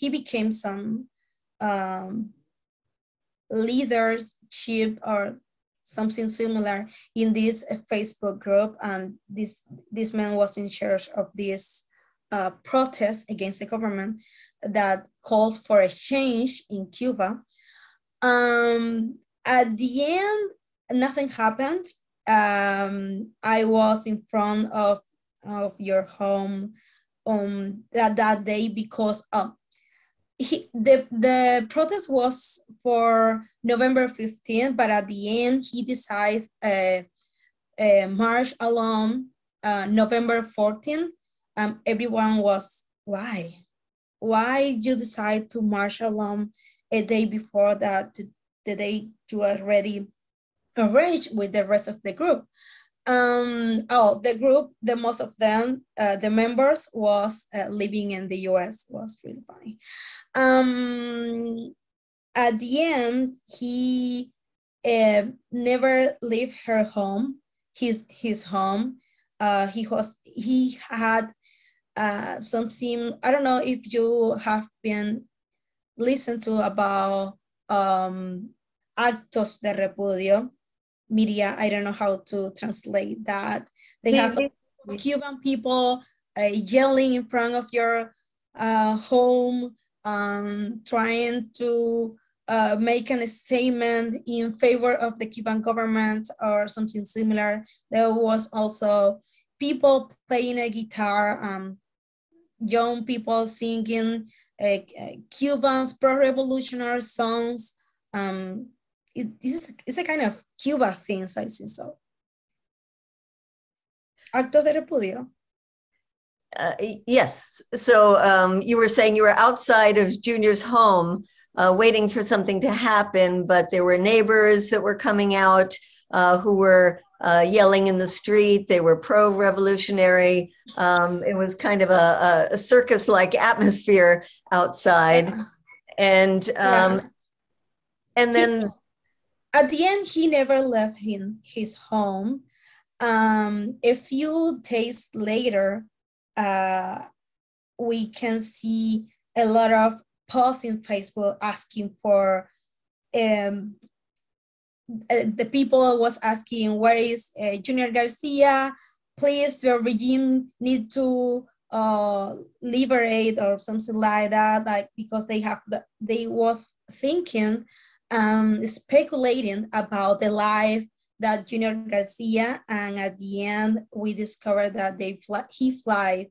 became some leadership or something similar in this Facebook group, and this man was in charge of this protest against the government that calls for a change in Cuba. At the end, nothing happened. I was in front of your home on that day because the protest was for November 15th, but at the end he decided march along November 14th. Everyone was, why you decide to march along a day before that, the day you already enraged with the rest of the group? The group, the most of them, the members was living in the US, was really funny. At the end, he never left her home, his home. He had something, I don't know if you have been listened to about actos de repudio. Media, I don't know how to translate that. They have Cuban people yelling in front of your home, trying to make a statement in favor of the Cuban government or something similar. There was also people playing a guitar, young people singing Cubans, pro-revolutionary songs. It's a kind of Cuba thing, I think so. Acto de repudio. Yes, so you were saying you were outside of Junior's home waiting for something to happen, but there were neighbors that were coming out who were yelling in the street. They were pro-revolutionary. It was kind of a circus-like atmosphere outside. Yeah. And then... At the end, he never left his home. A few days later, we can see a lot of posts in Facebook asking for, the people was asking, where is Yunior García? Please, the regime need to liberate or something like that, like, because they were thinking, speculating about the life that Yunior García, and at the end we discovered that he flied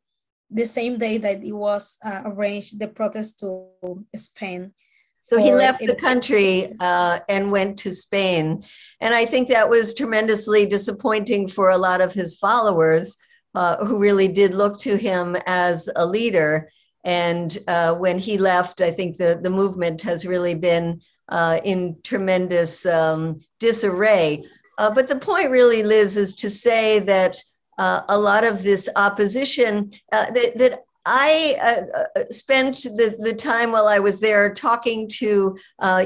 the same day that it was arranged the protest to Spain. So he left the country and went to Spain, and I think that was tremendously disappointing for a lot of his followers who really did look to him as a leader. And when he left, I think the movement has really been in tremendous disarray. But the point really, Liz, is to say that a lot of this opposition, that I spent the time while I was there talking to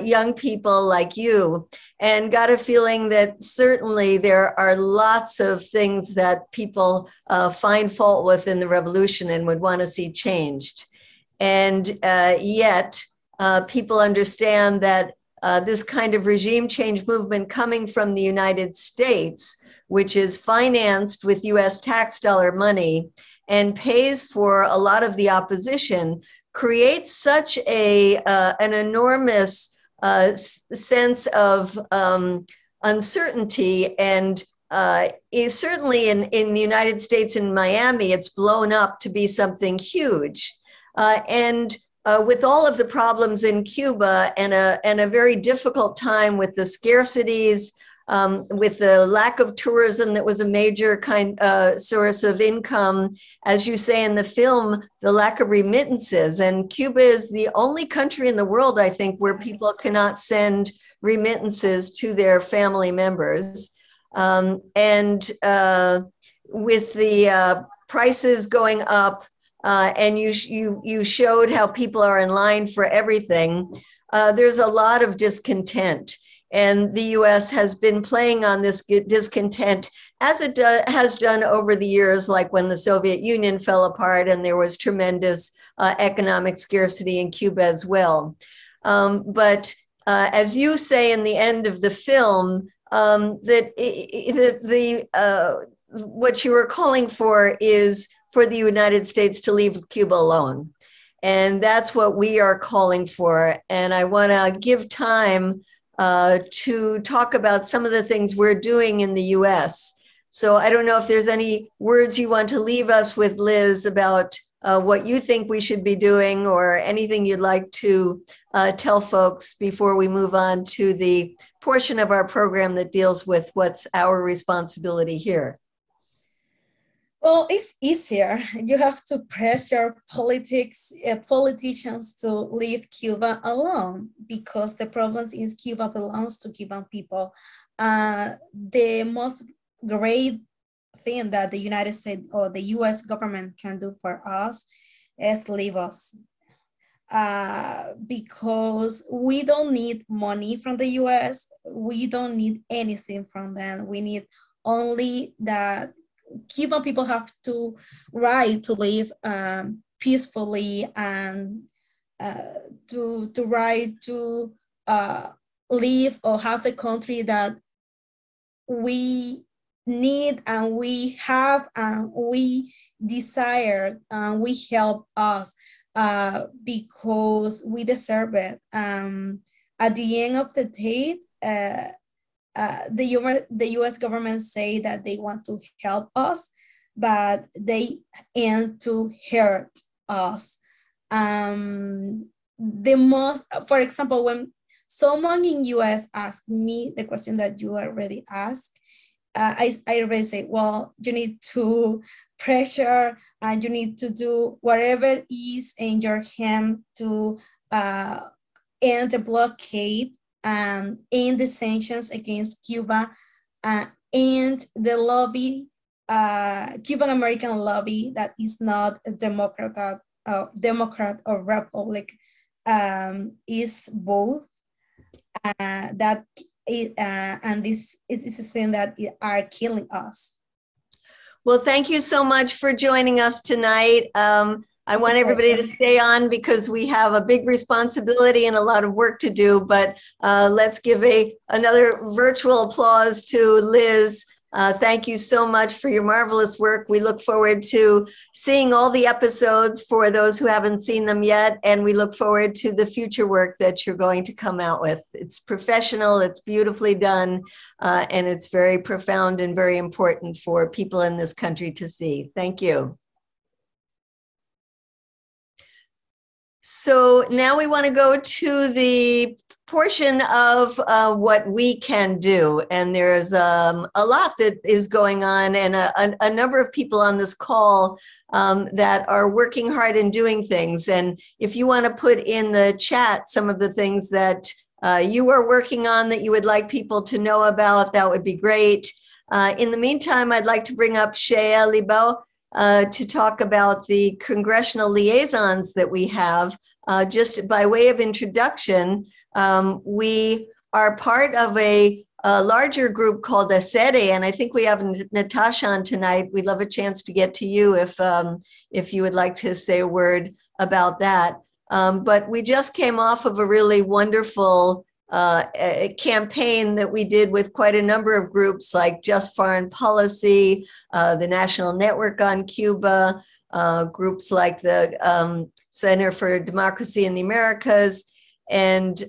young people like you, and got a feeling that certainly there are lots of things that people find fault with in the revolution and would want to see changed. And yet, people understand that this kind of regime change movement coming from the United States, which is financed with US tax dollar money and pays for a lot of the opposition, creates such an enormous sense of uncertainty. And is certainly in the United States, in Miami, it's blown up to be something huge. With all of the problems in Cuba, and a very difficult time with the scarcities, with the lack of tourism that was a major source of income, as you say in the film, the lack of remittances. And Cuba is the only country in the world, I think, where people cannot send remittances to their family members. With the prices going up, and you showed how people are in line for everything. There's a lot of discontent, and the U.S. has been playing on this discontent as it has done over the years, like when the Soviet Union fell apart and there was tremendous economic scarcity in Cuba as well. But as you say in the end of the film, what you were calling for is for the United States to leave Cuba alone. And that's what we are calling for. And I wanna give time to talk about some of the things we're doing in the US So I don't know if there's any words you want to leave us with, Liz, about what you think we should be doing, or anything you'd like to tell folks before we move on to the portion of our program that deals with what's our responsibility here. Well, it's easier. You have to pressure politicians to leave Cuba alone, because the problems in Cuba belongs to Cuban people. The most great thing that the United States or the U.S. government can do for us is leave us, because we don't need money from the U.S. We don't need anything from them. We need only that Cuban people have to right to live peacefully, and to right to live or have a country that we need and we have and we desire and we help us because we deserve it. At the end of the day, the U.S. government say that they want to help us, but they end to hurt us. For example, when someone in U.S. asked me the question that you already asked, I already say, well, you need to pressure and you need to do whatever is in your hand to end the blockade, and the sanctions against Cuba, and the lobby, Cuban American lobby that is not a Democrat or Republic, is both. And this is a thing that are killing us. Well, thank you so much for joining us tonight. I want everybody to stay on because we have a big responsibility and a lot of work to do, but let's give another virtual applause to Liz. Thank you so much for your marvelous work. We look forward to seeing all the episodes for those who haven't seen them yet, and we look forward to the future work that you're going to come out with. It's professional, it's beautifully done, and it's very profound and very important for people in this country to see. Thank you. So now we want to go to the portion of what we can do. And there's a lot that is going on, and a number of people on this call that are working hard and doing things. And if you want to put in the chat some of the things that you are working on that you would like people to know about, that would be great. In the meantime, I'd like to bring up Shay Libo to talk about the congressional liaisons that we have. Just by way of introduction, we are part of a larger group called ACERE, and I think we have Natasha on tonight. We'd love a chance to get to you if you would like to say a word about that. But we just came off of a really wonderful a campaign that we did with quite a number of groups like Just Foreign Policy, the National Network on Cuba, groups like the Center for Democracy in the Americas. And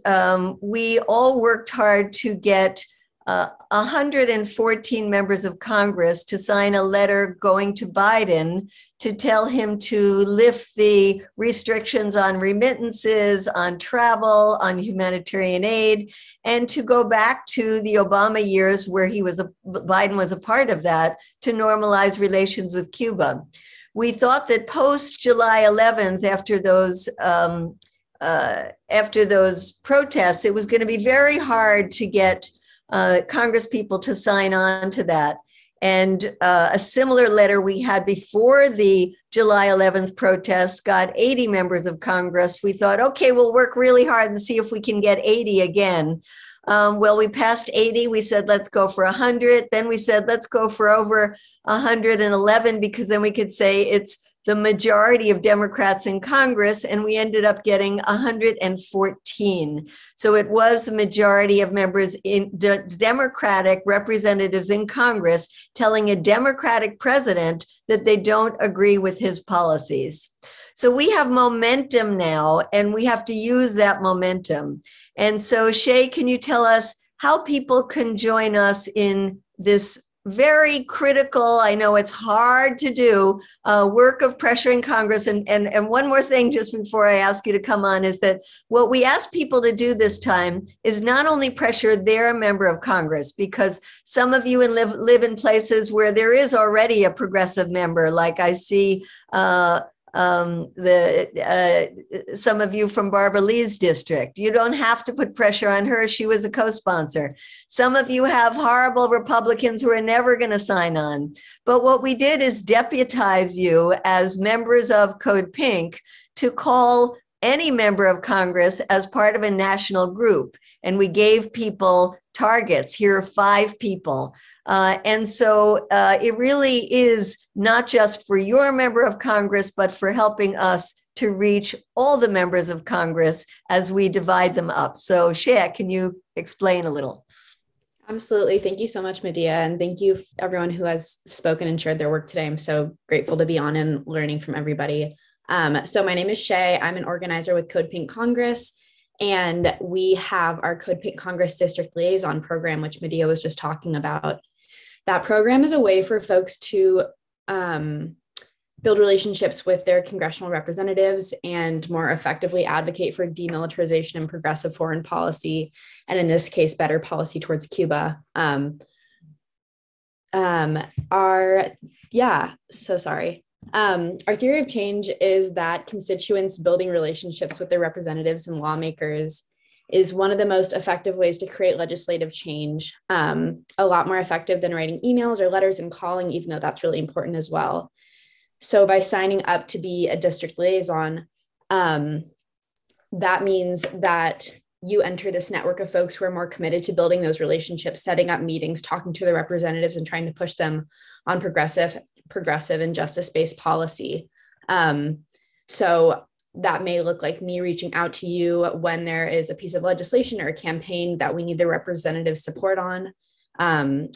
we all worked hard to get 114 members of Congress to sign a letter going to Biden to tell him to lift the restrictions on remittances, on travel, on humanitarian aid, and to go back to the Obama years where Biden was a part of that, to normalize relations with Cuba. We thought that post July 11th, after those protests, it was going to be very hard to get Congress people to sign on to that. And a similar letter we had before the July 11th protests got 80 members of Congress. We thought, okay, we'll work really hard and see if we can get 80 again. Well, we passed 80. We said, let's go for 100. Then we said, let's go for over 111, because then we could say it's the majority of Democrats in Congress, and we ended up getting 114. So it was the majority of members in Democratic representatives in Congress telling a Democratic president that they don't agree with his policies. So we have momentum now, and we have to use that momentum. And so Shay, can you tell us how people can join us in this very critical, I know it's hard to do, work of pressuring Congress. And one more thing just before I ask you to come on is that what we asked people to do this time is not only pressure their member of Congress, because some of you live in places where there is already a progressive member, like I see some of you from Barbara Lee's district. You don't have to put pressure on her. She was a co-sponsor. Some of you have horrible Republicans who are never going to sign on. But what we did is deputize you as members of Code Pink to call any member of Congress as part of a national group. And we gave people targets. Here are 5 people. And so it really is not just for your member of Congress, but for helping us to reach all the members of Congress as we divide them up. So Shea, can you explain a little? Absolutely. Thank you so much, Medea. And thank you everyone who has spoken and shared their work today. I'm so grateful to be on and learning from everybody. So my name is Shea. I'm an organizer with Code Pink Congress. And we have our Code Pink Congress District Liaison Program, which Medea was just talking about. That program is a way for folks to build relationships with their congressional representatives and more effectively advocate for demilitarization and progressive foreign policy, and in this case, better policy towards Cuba. Our theory of change is that constituents building relationships with their representatives and lawmakers is one of the most effective ways to create legislative change, a lot more effective than writing emails or letters and calling, even though that's really important as well. So by signing up to be a district liaison, that means that you enter this network of folks who are more committed to building those relationships, setting up meetings, talking to the representatives and trying to push them on progressive and justice-based policy. So that may look like me reaching out to you when there is a piece of legislation or a campaign that we need the representative support on.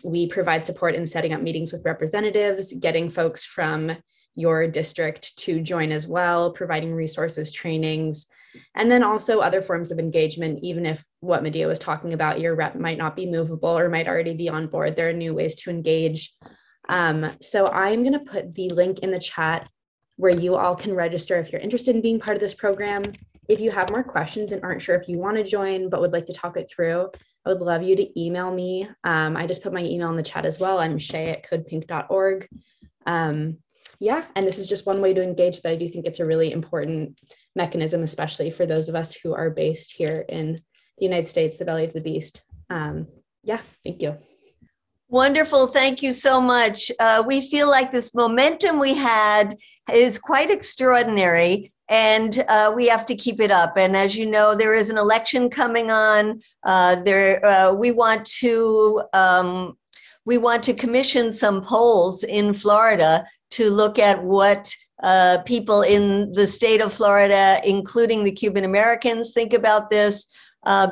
We provide support in setting up meetings with representatives, getting folks from your district to join as well, providing resources, trainings, and then also other forms of engagement. Even if what Medea was talking about, your rep might not be movable or might already be on board, there are new ways to engage. So I'm going to put the link in the chat where you all can register if you're interested in being part of this program. If you have more questions and aren't sure if you want to join but would like to talk it through, I would love you to email me. I just put my email in the chat as well. I'm shay@codepink.org. And this is just one way to engage, but I do think it's a really important mechanism, especially for those of us who are based here in the United States, the belly of the beast. Thank you. Wonderful. Thank you so much. We feel like this momentum we had is quite extraordinary. And we have to keep it up. And as you know, there is an election coming on. We want to commission some polls in Florida to look at what people in the state of Florida, including the Cuban Americans, think about this,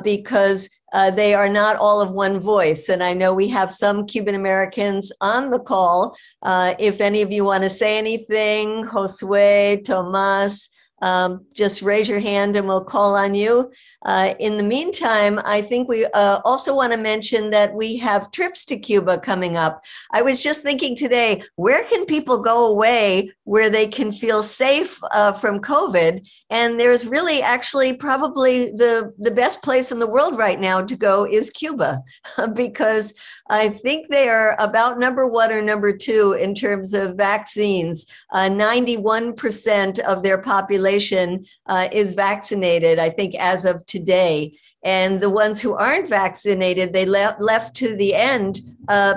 because they are not all of one voice. And I know we have some Cuban Americans on the call. If any of you want to say anything, Josue, Tomas, just raise your hand and we'll call on you. In the meantime, I think we also want to mention that we have trips to Cuba coming up. I was just thinking today, where can people go away where they can feel safe from COVID? And there's really actually probably the best place in the world right now to go is Cuba, because I think they are about #1 or #2 in terms of vaccines. 91% of their population is vaccinated, I think, as of today. And the ones who aren't vaccinated, they left to the end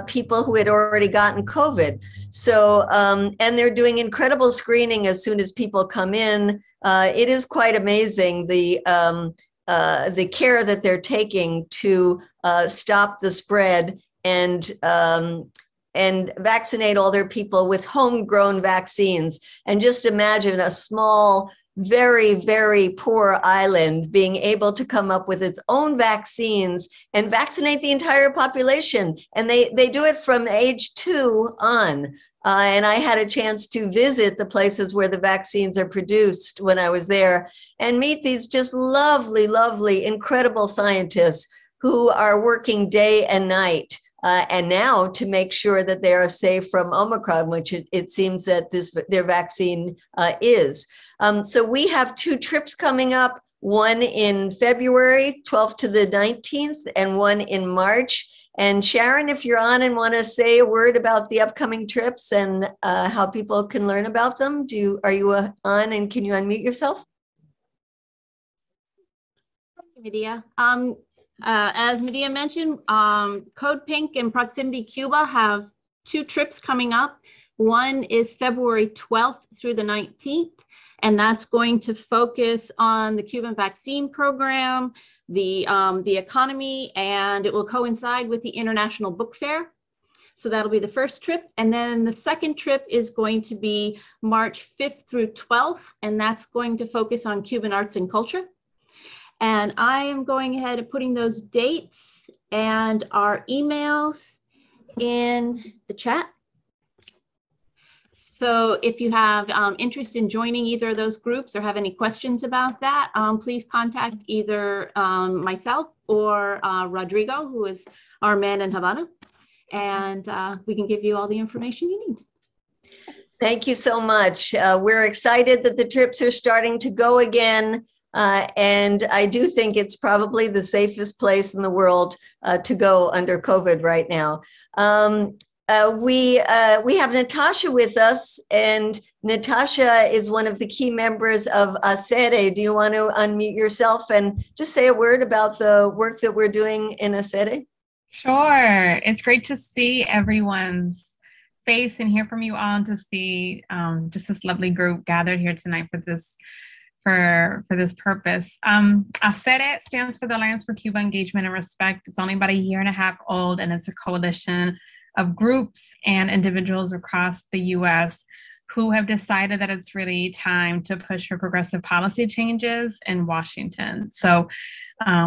people who had already gotten COVID. So, and they're doing incredible screening as soon as people come in. It is quite amazing, the care that they're taking to stop the spread and vaccinate all their people with homegrown vaccines. And just imagine a small, very, very poor island being able to come up with its own vaccines and vaccinate the entire population. And they do it from age 2 on. And I had a chance to visit the places where the vaccines are produced when I was there and meet these just lovely, lovely, incredible scientists who are working day and night and now to make sure that they are safe from Omicron, which it seems that their vaccine is. So we have two trips coming up, one in February, 12th to the 19th, and one in March. And Sharon, if you're on and want to say a word about the upcoming trips and how people can learn about them, are you on and can you unmute yourself? Medea. As Medea mentioned, Code Pink and Proximity Cuba have two trips coming up. One is February 12th through the 19th, and that's going to focus on the Cuban vaccine program, the economy, and it will coincide with the International Book Fair. So that'll be the first trip. And then the second trip is going to be March 5th through 12th, and that's going to focus on Cuban arts and culture. And I am going ahead and putting those dates and our emails in the chat. So if you have interest in joining either of those groups or have any questions about that, please contact either myself or Rodrigo, who is our man in Havana, and we can give you all the information you need. Thank you so much. We're excited that the trips are starting to go again. And I do think it's probably the safest place in the world to go under COVID right now. We have Natasha with us, and Natasha is one of the key members of ACERE. Do you want to unmute yourself and just say a word about the work that we're doing in ACERE? Sure. It's great to see everyone's face and hear from you all, to see just this lovely group gathered here tonight for this purpose. ACERE stands for the Alliance for Cuba Engagement and Respect. It's only about a year and a half old, and it's a coalition of groups and individuals across the U.S. who have decided that it's really time to push for progressive policy changes in Washington. So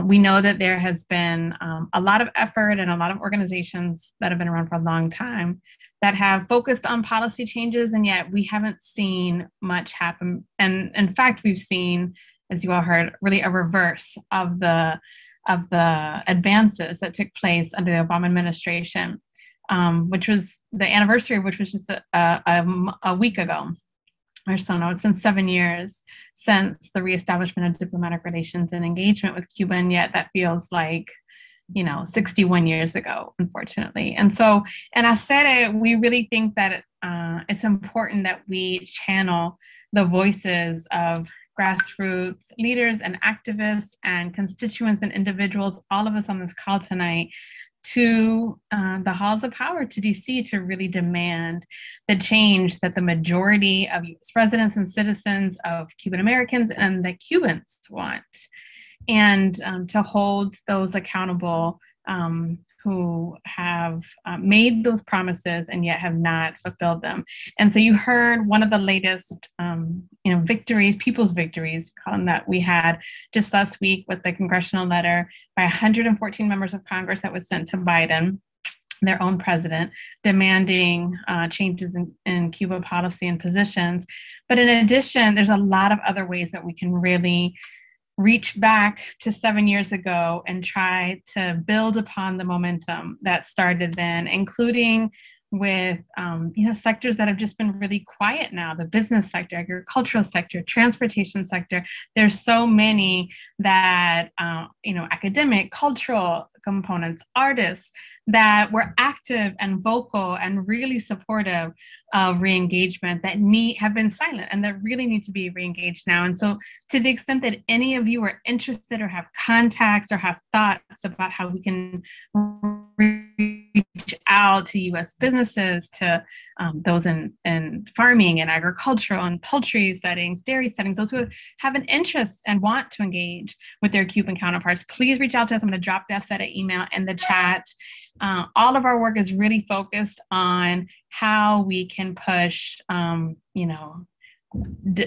we know that there has been a lot of effort and a lot of organizations that have been around for a long time that have focused on policy changes, and yet we haven't seen much happen. And in fact, we've seen, as you all heard, really a reverse of the advances that took place under the Obama administration, which was the anniversary of which was just a week ago or so now. It's been 7 years since the reestablishment of diplomatic relations and engagement with Cuba, and yet that feels like, you know, 61 years ago, unfortunately. And so, and ACERE, we really think that it's important that we channel the voices of grassroots leaders and activists and constituents and individuals, all of us on this call tonight, to the halls of power, to DC, to really demand the change that the majority of U.S. residents and citizens, of Cuban Americans and the Cubans want, and to hold those accountable who have made those promises and yet have not fulfilled them. And so you heard one of the latest victories, people's victories, we call them, that we had just last week with the congressional letter by 114 members of Congress that was sent to Biden, their own president, demanding changes in Cuba policy and positions. But in addition, there's a lot of other ways that we can really reach back to 7 years ago and try to build upon the momentum that started then, including with sectors that have just been really quiet now, the business sector, agricultural sector, transportation sector. There's so many that, academic, cultural components, artists that were active and vocal and really supportive of re-engagement that have been silent and that really need to be re-engaged now. And so to the extent that any of you are interested or have contacts or have thoughts about how we can reach out to U.S. businesses, to those in farming and agricultural and poultry settings, dairy settings, those who have an interest and want to engage with their Cuban counterparts, please reach out to us. I'm going to drop that set of email in the chat. All of our work is really focused on how we can push,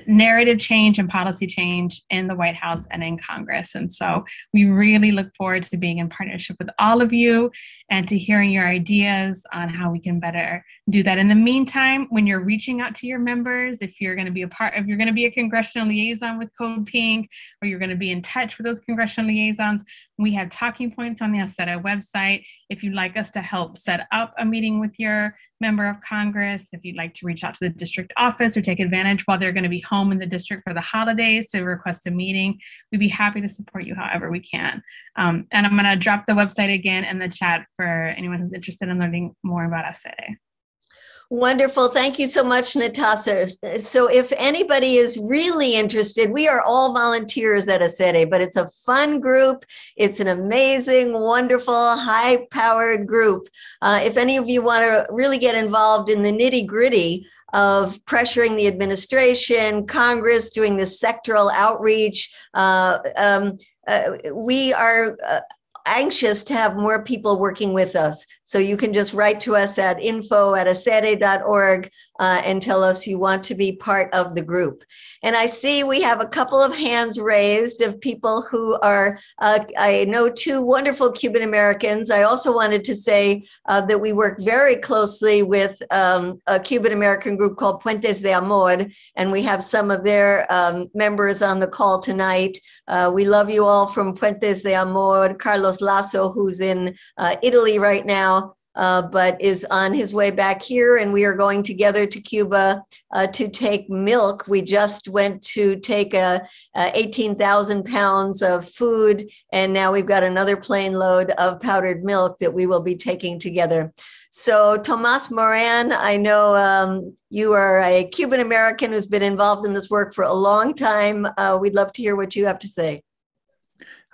narrative change and policy change in the White House and in Congress. And so we really look forward to being in partnership with all of you and to hearing your ideas on how we can better do that. In the meantime, when you're reaching out to your members, if you're going to be a congressional liaison with Code Pink, or you're going to be in touch with those congressional liaisons, We have talking points on the ASEDE website. If you'd like us to help set up a meeting with your member of Congress, if you'd like to reach out to the district office or take advantage while they're going to be home in the district for the holidays to request a meeting, we'd be happy to support you however we can. And I'm going to drop the website again in the chat for anyone who's interested in learning more about ASEDE. Wonderful. Thank you so much, Natasha. So if anybody is really interested, we are all volunteers at ACERE, but it's a fun group. It's an amazing, wonderful, high-powered group. If any of you want to really get involved in the nitty-gritty of pressuring the administration, Congress, doing this sectoral outreach, we are... anxious to have more people working with us. So you can just write to us at info@acere.org and tell us you want to be part of the group. And I see we have a couple of hands raised of people who are, I know two wonderful Cuban Americans. I also wanted to say that we work very closely with a Cuban American group called Puentes de Amor, and we have some of their members on the call tonight. We love you all from Puentes de Amor. Carlos Lasso, who's in Italy right now, but is on his way back here, and we are going together to Cuba to take milk. We just went to take 18,000 pounds of food, and now we've got another plane load of powdered milk that we will be taking together. So Tomas Moran, I know you are a Cuban American who's been involved in this work for a long time. We'd love to hear what you have to say.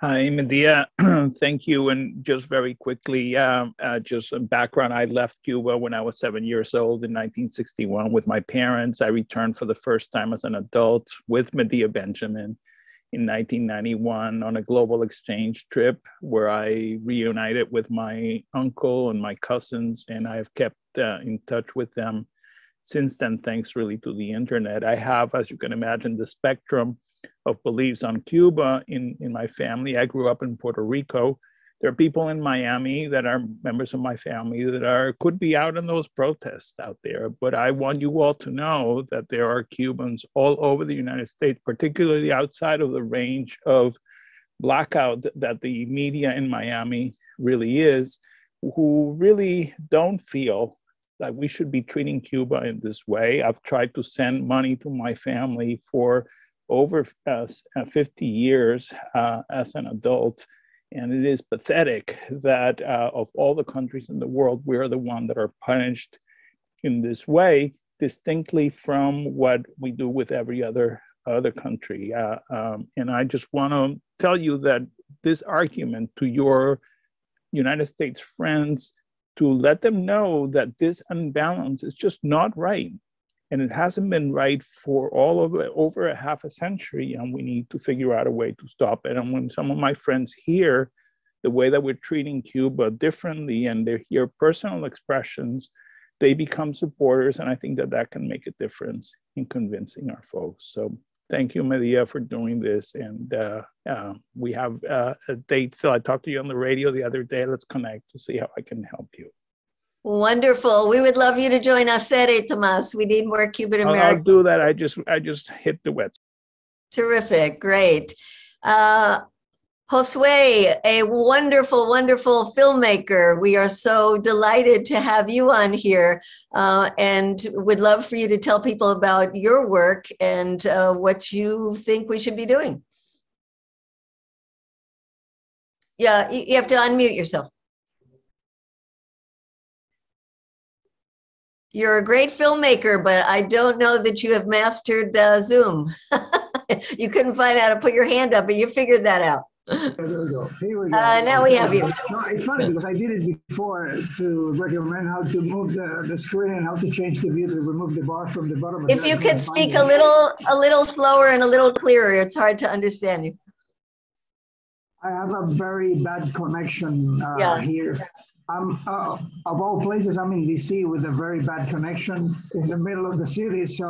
Hi, Medea. Thank you. And just very quickly, just some background. I left Cuba when I was 7 years old in 1961 with my parents. I returned for the first time as an adult with Medea Benjamin in 1991 on a global exchange trip where I reunited with my uncle and my cousins, and I've kept in touch with them since then, thanks really to the internet. I have, as you can imagine, the spectrum of beliefs on Cuba in my family. I grew up in Puerto Rico. There are people in Miami that are members of my family that could be out in those protests out there. But I want you all to know that there are Cubans all over the United States, particularly outside of the range of blackout that the media in Miami really is, who really don't feel that we should be treating Cuba in this way. I've tried to send money to my family for over 50 years as an adult. And it is pathetic that of all the countries in the world, we are the one that are punished in this way, distinctly from what we do with every other country. And I just want to tell you that this argument to your United States friends, to let them know that this imbalance is just not right. And it hasn't been right for over a half a century, and we need to figure out a way to stop it. And when some of my friends hear the way that we're treating Cuba differently, and they hear personal expressions, they become supporters, and I think that that can make a difference in convincing our folks. So thank you, Medea, for doing this. And we have a date, so I talked to you on the radio the other day. Let's connect to see how I can help you. Wonderful. We would love you to join ACERE, Tomas. We need more Cuban Americans. I'll do that. I just hit the website. Terrific. Great. Josue, a wonderful, wonderful filmmaker. We are so delighted to have you on here and would love for you to tell people about your work and what you think we should be doing. Yeah, you have to unmute yourself. You're a great filmmaker, but I don't know that you have mastered Zoom. You couldn't find out how to put your hand up, but you figured that out. There we go. Here we go. Now we have you. No, it's funny because I did it before to recommend how to move the screen and how to change the view to remove the bar from the bottom. If you could speak a little slower and a little clearer, it's hard to understand you. I have a very bad connection here. I'm, of all places, I'm in D.C. with a very bad connection in the middle of the city. So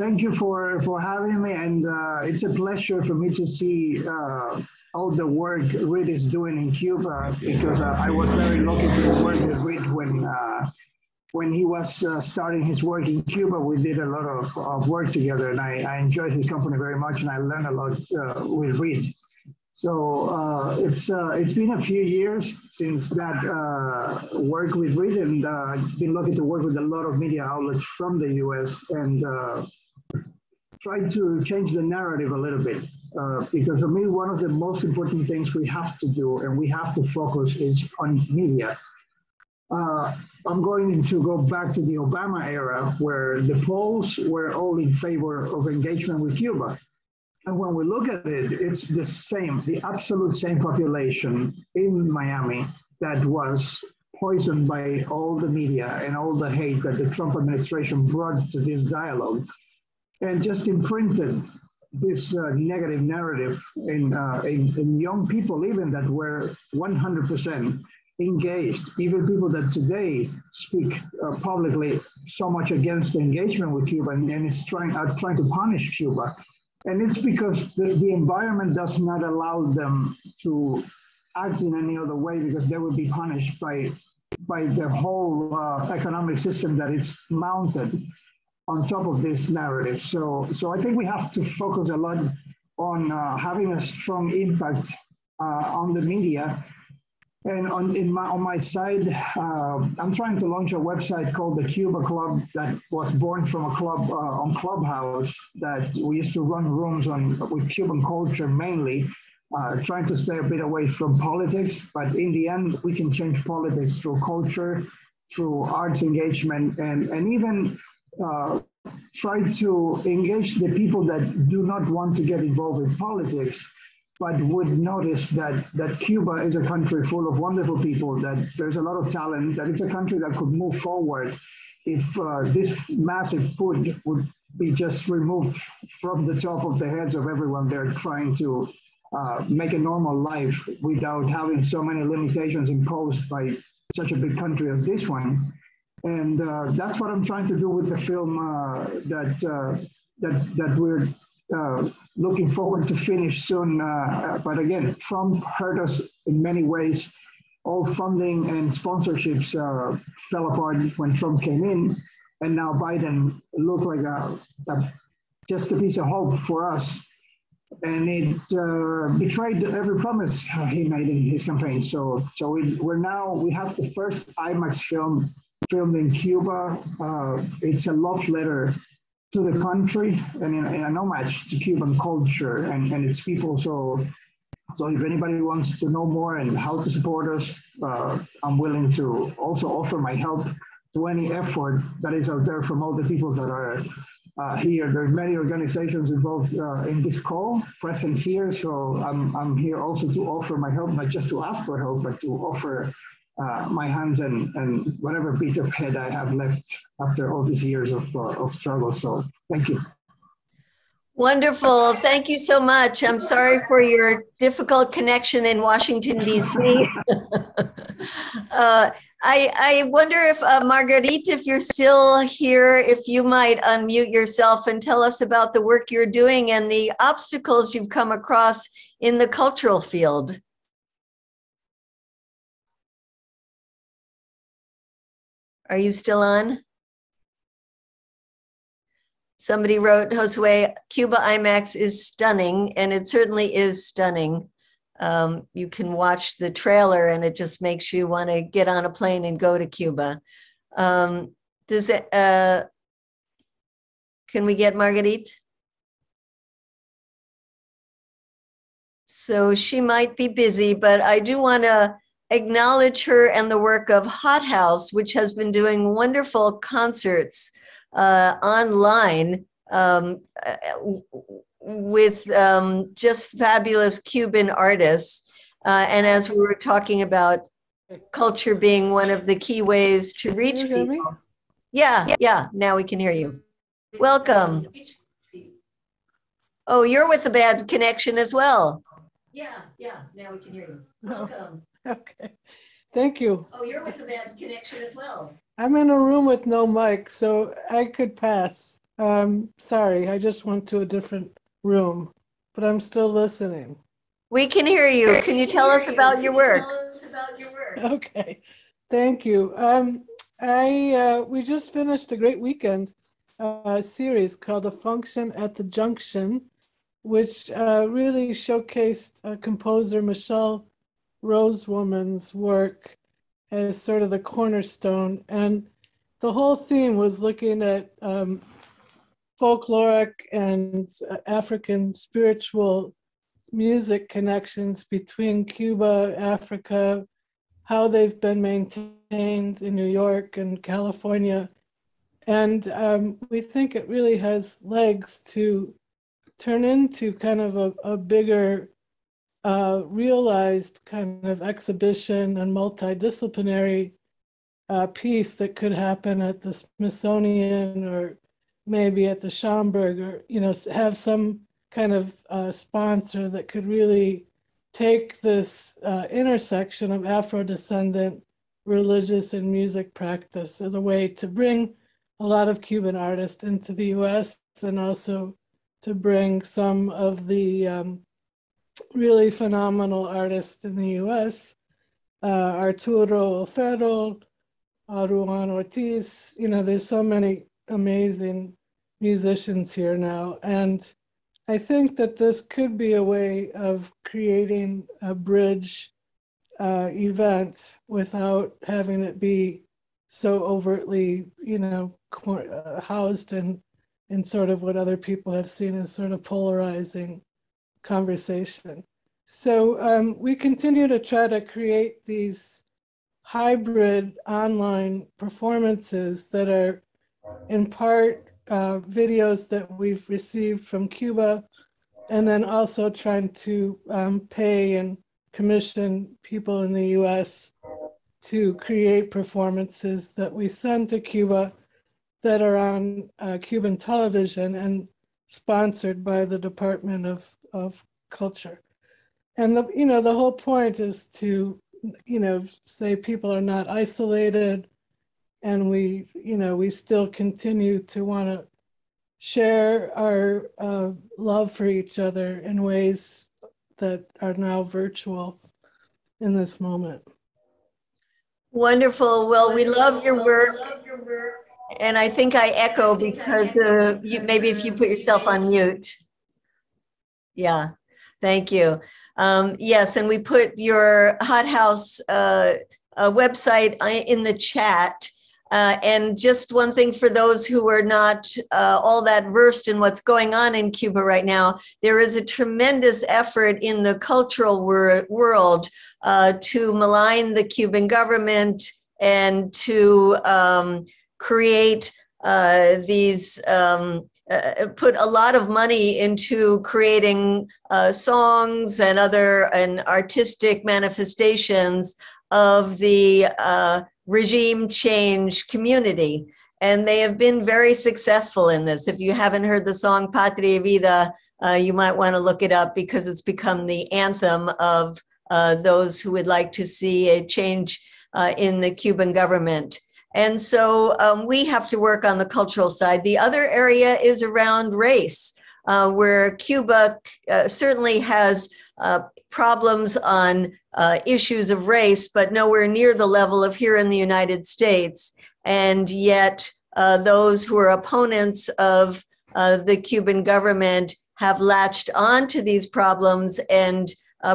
thank you for having me. And it's a pleasure for me to see all the work Reed is doing in Cuba, because I was very lucky to work with Reed when he was starting his work in Cuba. We did a lot of work together, and I enjoyed his company very much, and I learned a lot with Reed. So it's been a few years since that work we've read, and I've been lucky to work with a lot of media outlets from the US and try to change the narrative a little bit. Because for me, one of the most important things we have to do and we have to focus is on media. I'm going to go back to the Obama era where the polls were all in favor of engagement with Cuba. And when we look at it, it's the same, the absolute same population in Miami that was poisoned by all the media and all the hate that the Trump administration brought to this dialogue and just imprinted this negative narrative in young people even that were 100% engaged, even people that today speak publicly so much against the engagement with Cuba and is trying to punish Cuba. And it's because the environment does not allow them to act in any other way because they will be punished by the whole economic system that is mounted on top of this narrative. So I think we have to focus a lot on having a strong impact on the media. And on my side, I'm trying to launch a website called the Cuba Club that was born from a club on Clubhouse that we used to run rooms on with Cuban culture mainly, trying to stay a bit away from politics. But in the end, we can change politics through culture, through arts engagement, and even try to engage the people that do not want to get involved in politics, but would notice that Cuba is a country full of wonderful people, that there's a lot of talent, that it's a country that could move forward if this massive food would be just removed from the top of the heads of everyone there trying to make a normal life without having so many limitations imposed by such a big country as this one. And that's what I'm trying to do with the film that we're looking forward to finish soon, but again, Trump hurt us in many ways. All funding and sponsorships fell apart when Trump came in, and now Biden looked like just a piece of hope for us, and it betrayed every promise he made in his campaign. So we have the first IMAX film filmed in Cuba. It's a love letter to the country and an homage to Cuban culture and its people. So if anybody wants to know more and how to support us, I'm willing to also offer my help to any effort that is out there from all the people that are here. There are many organizations involved in this call, present here. So I'm here also to offer my help, not just to ask for help, but to offer my hands and whatever bit of head I have left after all these years of struggle. So thank you. Wonderful. Thank you so much. I'm sorry for your difficult connection in Washington, D.C. I wonder if, Marguerite, if you're still here, if you might unmute yourself and tell us about the work you're doing and the obstacles you've come across in the cultural field. Are you still on? Somebody wrote, Josue, Cuba IMAX is stunning, and it certainly is stunning. You can watch the trailer and it just makes you want to get on a plane and go to Cuba. Can we get Marguerite? So she might be busy, but I do want to acknowledge her and the work of Hot House, which has been doing wonderful concerts online with just fabulous Cuban artists. And as we were talking about culture being one of the key ways to reach people. Yeah, now we can hear you. Welcome. Oh, you're with a bad connection as well. Yeah, now we can hear you. Welcome. Okay, thank you. Oh, you're with a bad connection as well. I'm in a room with no mic, so I could pass. Sorry, I just went to a different room, but I'm still listening. We can hear you. Can you tell us about your work? Okay, thank you. We just finished a great weekend series called A Function at the Junction, which really showcased composer Michelle Rosewoman's work as sort of the cornerstone. And the whole theme was looking at folkloric and African spiritual music connections between Cuba, Africa, how they've been maintained in New York and California. And we think it really has legs to turn into kind of a bigger, realized kind of exhibition and multidisciplinary piece that could happen at the Smithsonian or maybe at the Schomburg, or, you know, have some kind of sponsor that could really take this intersection of Afro-descendant religious and music practice as a way to bring a lot of Cuban artists into the US, and also to bring some of the really phenomenal artists in the US, Arturo Ferro, Ruan Ortiz, you know, there's so many amazing musicians here now. And I think that this could be a way of creating a bridge event without having it be so overtly, you know, housed in sort of what other people have seen as sort of polarizing conversation. So we continue to try to create these hybrid online performances that are in part videos that we've received from Cuba, and then also trying to pay and commission people in the US to create performances that we send to Cuba that are on Cuban television and sponsored by the Department of Culture. And the, you know, the whole point is to, you know, say people are not isolated, and we, you know, we still continue to want to share our love for each other in ways that are now virtual in this moment. Wonderful. Well, we love your work. And I think I echo because you, maybe if you put yourself on mute. Yeah, thank you. Yes, and we put your Hot House website in the chat. And just one thing for those who are not all that versed in what's going on in Cuba right now, there is a tremendous effort in the cultural world to malign the Cuban government and to create these, put a lot of money into creating songs and other and artistic manifestations of the regime change community. And they have been very successful in this. If you haven't heard the song Patria Vida, you might want to look it up because it's become the anthem of those who would like to see a change in the Cuban government. And so we have to work on the cultural side. The other area is around race, where Cuba certainly has problems on issues of race, but nowhere near the level of here in the United States. And yet those who are opponents of the Cuban government have latched onto these problems and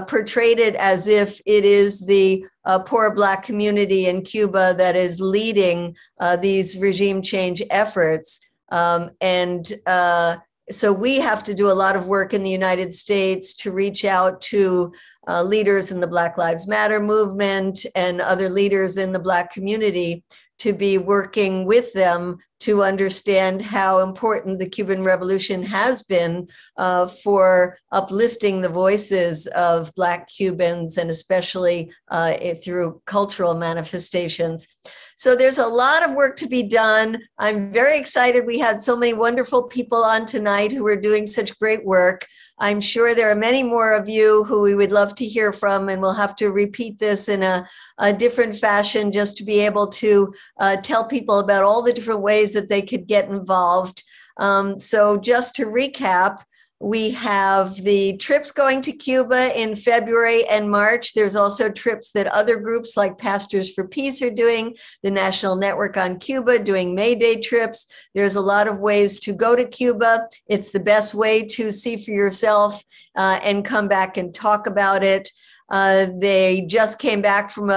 portrayed it as if it is the poor Black community in Cuba that is leading these regime change efforts. So we have to do a lot of work in the United States to reach out to leaders in the Black Lives Matter movement and other leaders in the Black community to be working with them to understand how important the Cuban Revolution has been for uplifting the voices of Black Cubans, and especially through cultural manifestations. So there's a lot of work to be done. I'm very excited. We had so many wonderful people on tonight who are doing such great work. I'm sure there are many more of you who we would love to hear from, and we'll have to repeat this in a different fashion just to be able to tell people about all the different ways that they could get involved. So just to recap, We have the trips going to Cuba in February and March. There's also trips that other groups like Pastors for Peace are doing, the National Network on Cuba doing May Day trips. There's a lot of ways to go to Cuba. It's the best way to see for yourself and come back and talk about it. They just came back from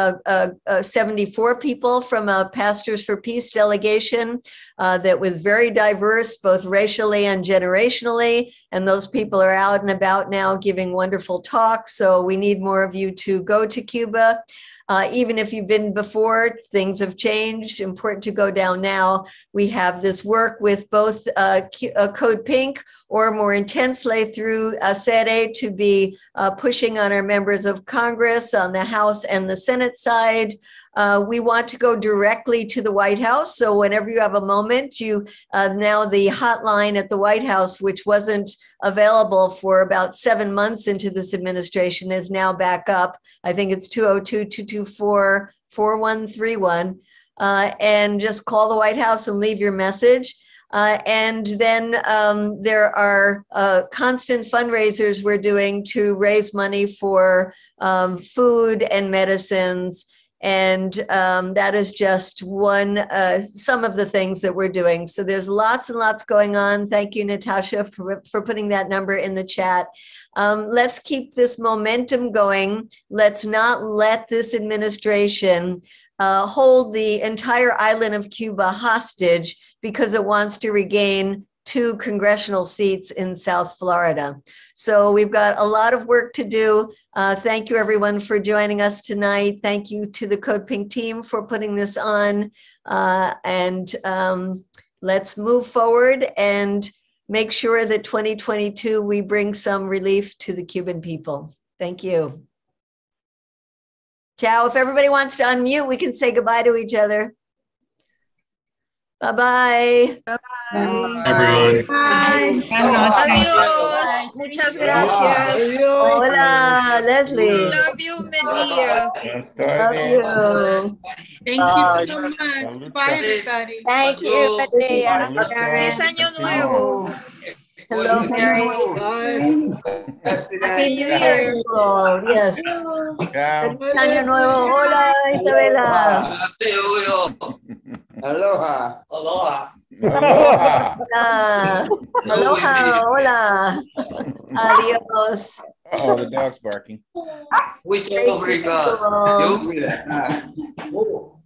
74 people from a Pastors for Peace delegation that was very diverse, both racially and generationally. And those people are out and about now giving wonderful talks. So we need more of you to go to Cuba. Even if you've been before, things have changed. Important to go down now. We have this work with both Code Pink or more intensely through ACERE to be pushing on our members of Congress on the House and the Senate side. We want to go directly to the White House. So whenever you have a moment, you now the hotline at the White House, which wasn't available for about 7 months into this administration, is now back up. I think it's 202-224-4131. And just call the White House and leave your message. And then there are constant fundraisers we're doing to raise money for food and medicines. And that is just one, some of the things that we're doing. So there's lots and lots going on. Thank you, Natasha, for putting that number in the chat. Let's keep this momentum going. Let's not let this administration hold the entire island of Cuba hostage because it wants to regain two congressional seats in South Florida. So we've got a lot of work to do. Thank you everyone for joining us tonight. Thank you to the Code Pink team for putting this on. Let's move forward and make sure that 2022, we bring some relief to the Cuban people. Thank you. Ciao. If everybody wants to unmute, we can say goodbye to each other. Bye-bye. Bye-bye. Everyone. Bye. Adios. Muchas gracias. Adios. Hola, Leslie. Love you, Medea. Love you. Thank you so much. Bye, everybody. Thank you, Medea. Feliz Año Nuevo. Hello, Mary. Happy New Year. Yes. Feliz Año Nuevo. Hola, Isabela. Aloha. Aloha. Aloha. Aloha. Hola. Adios. Oh, the dog's barking. Muito obrigado.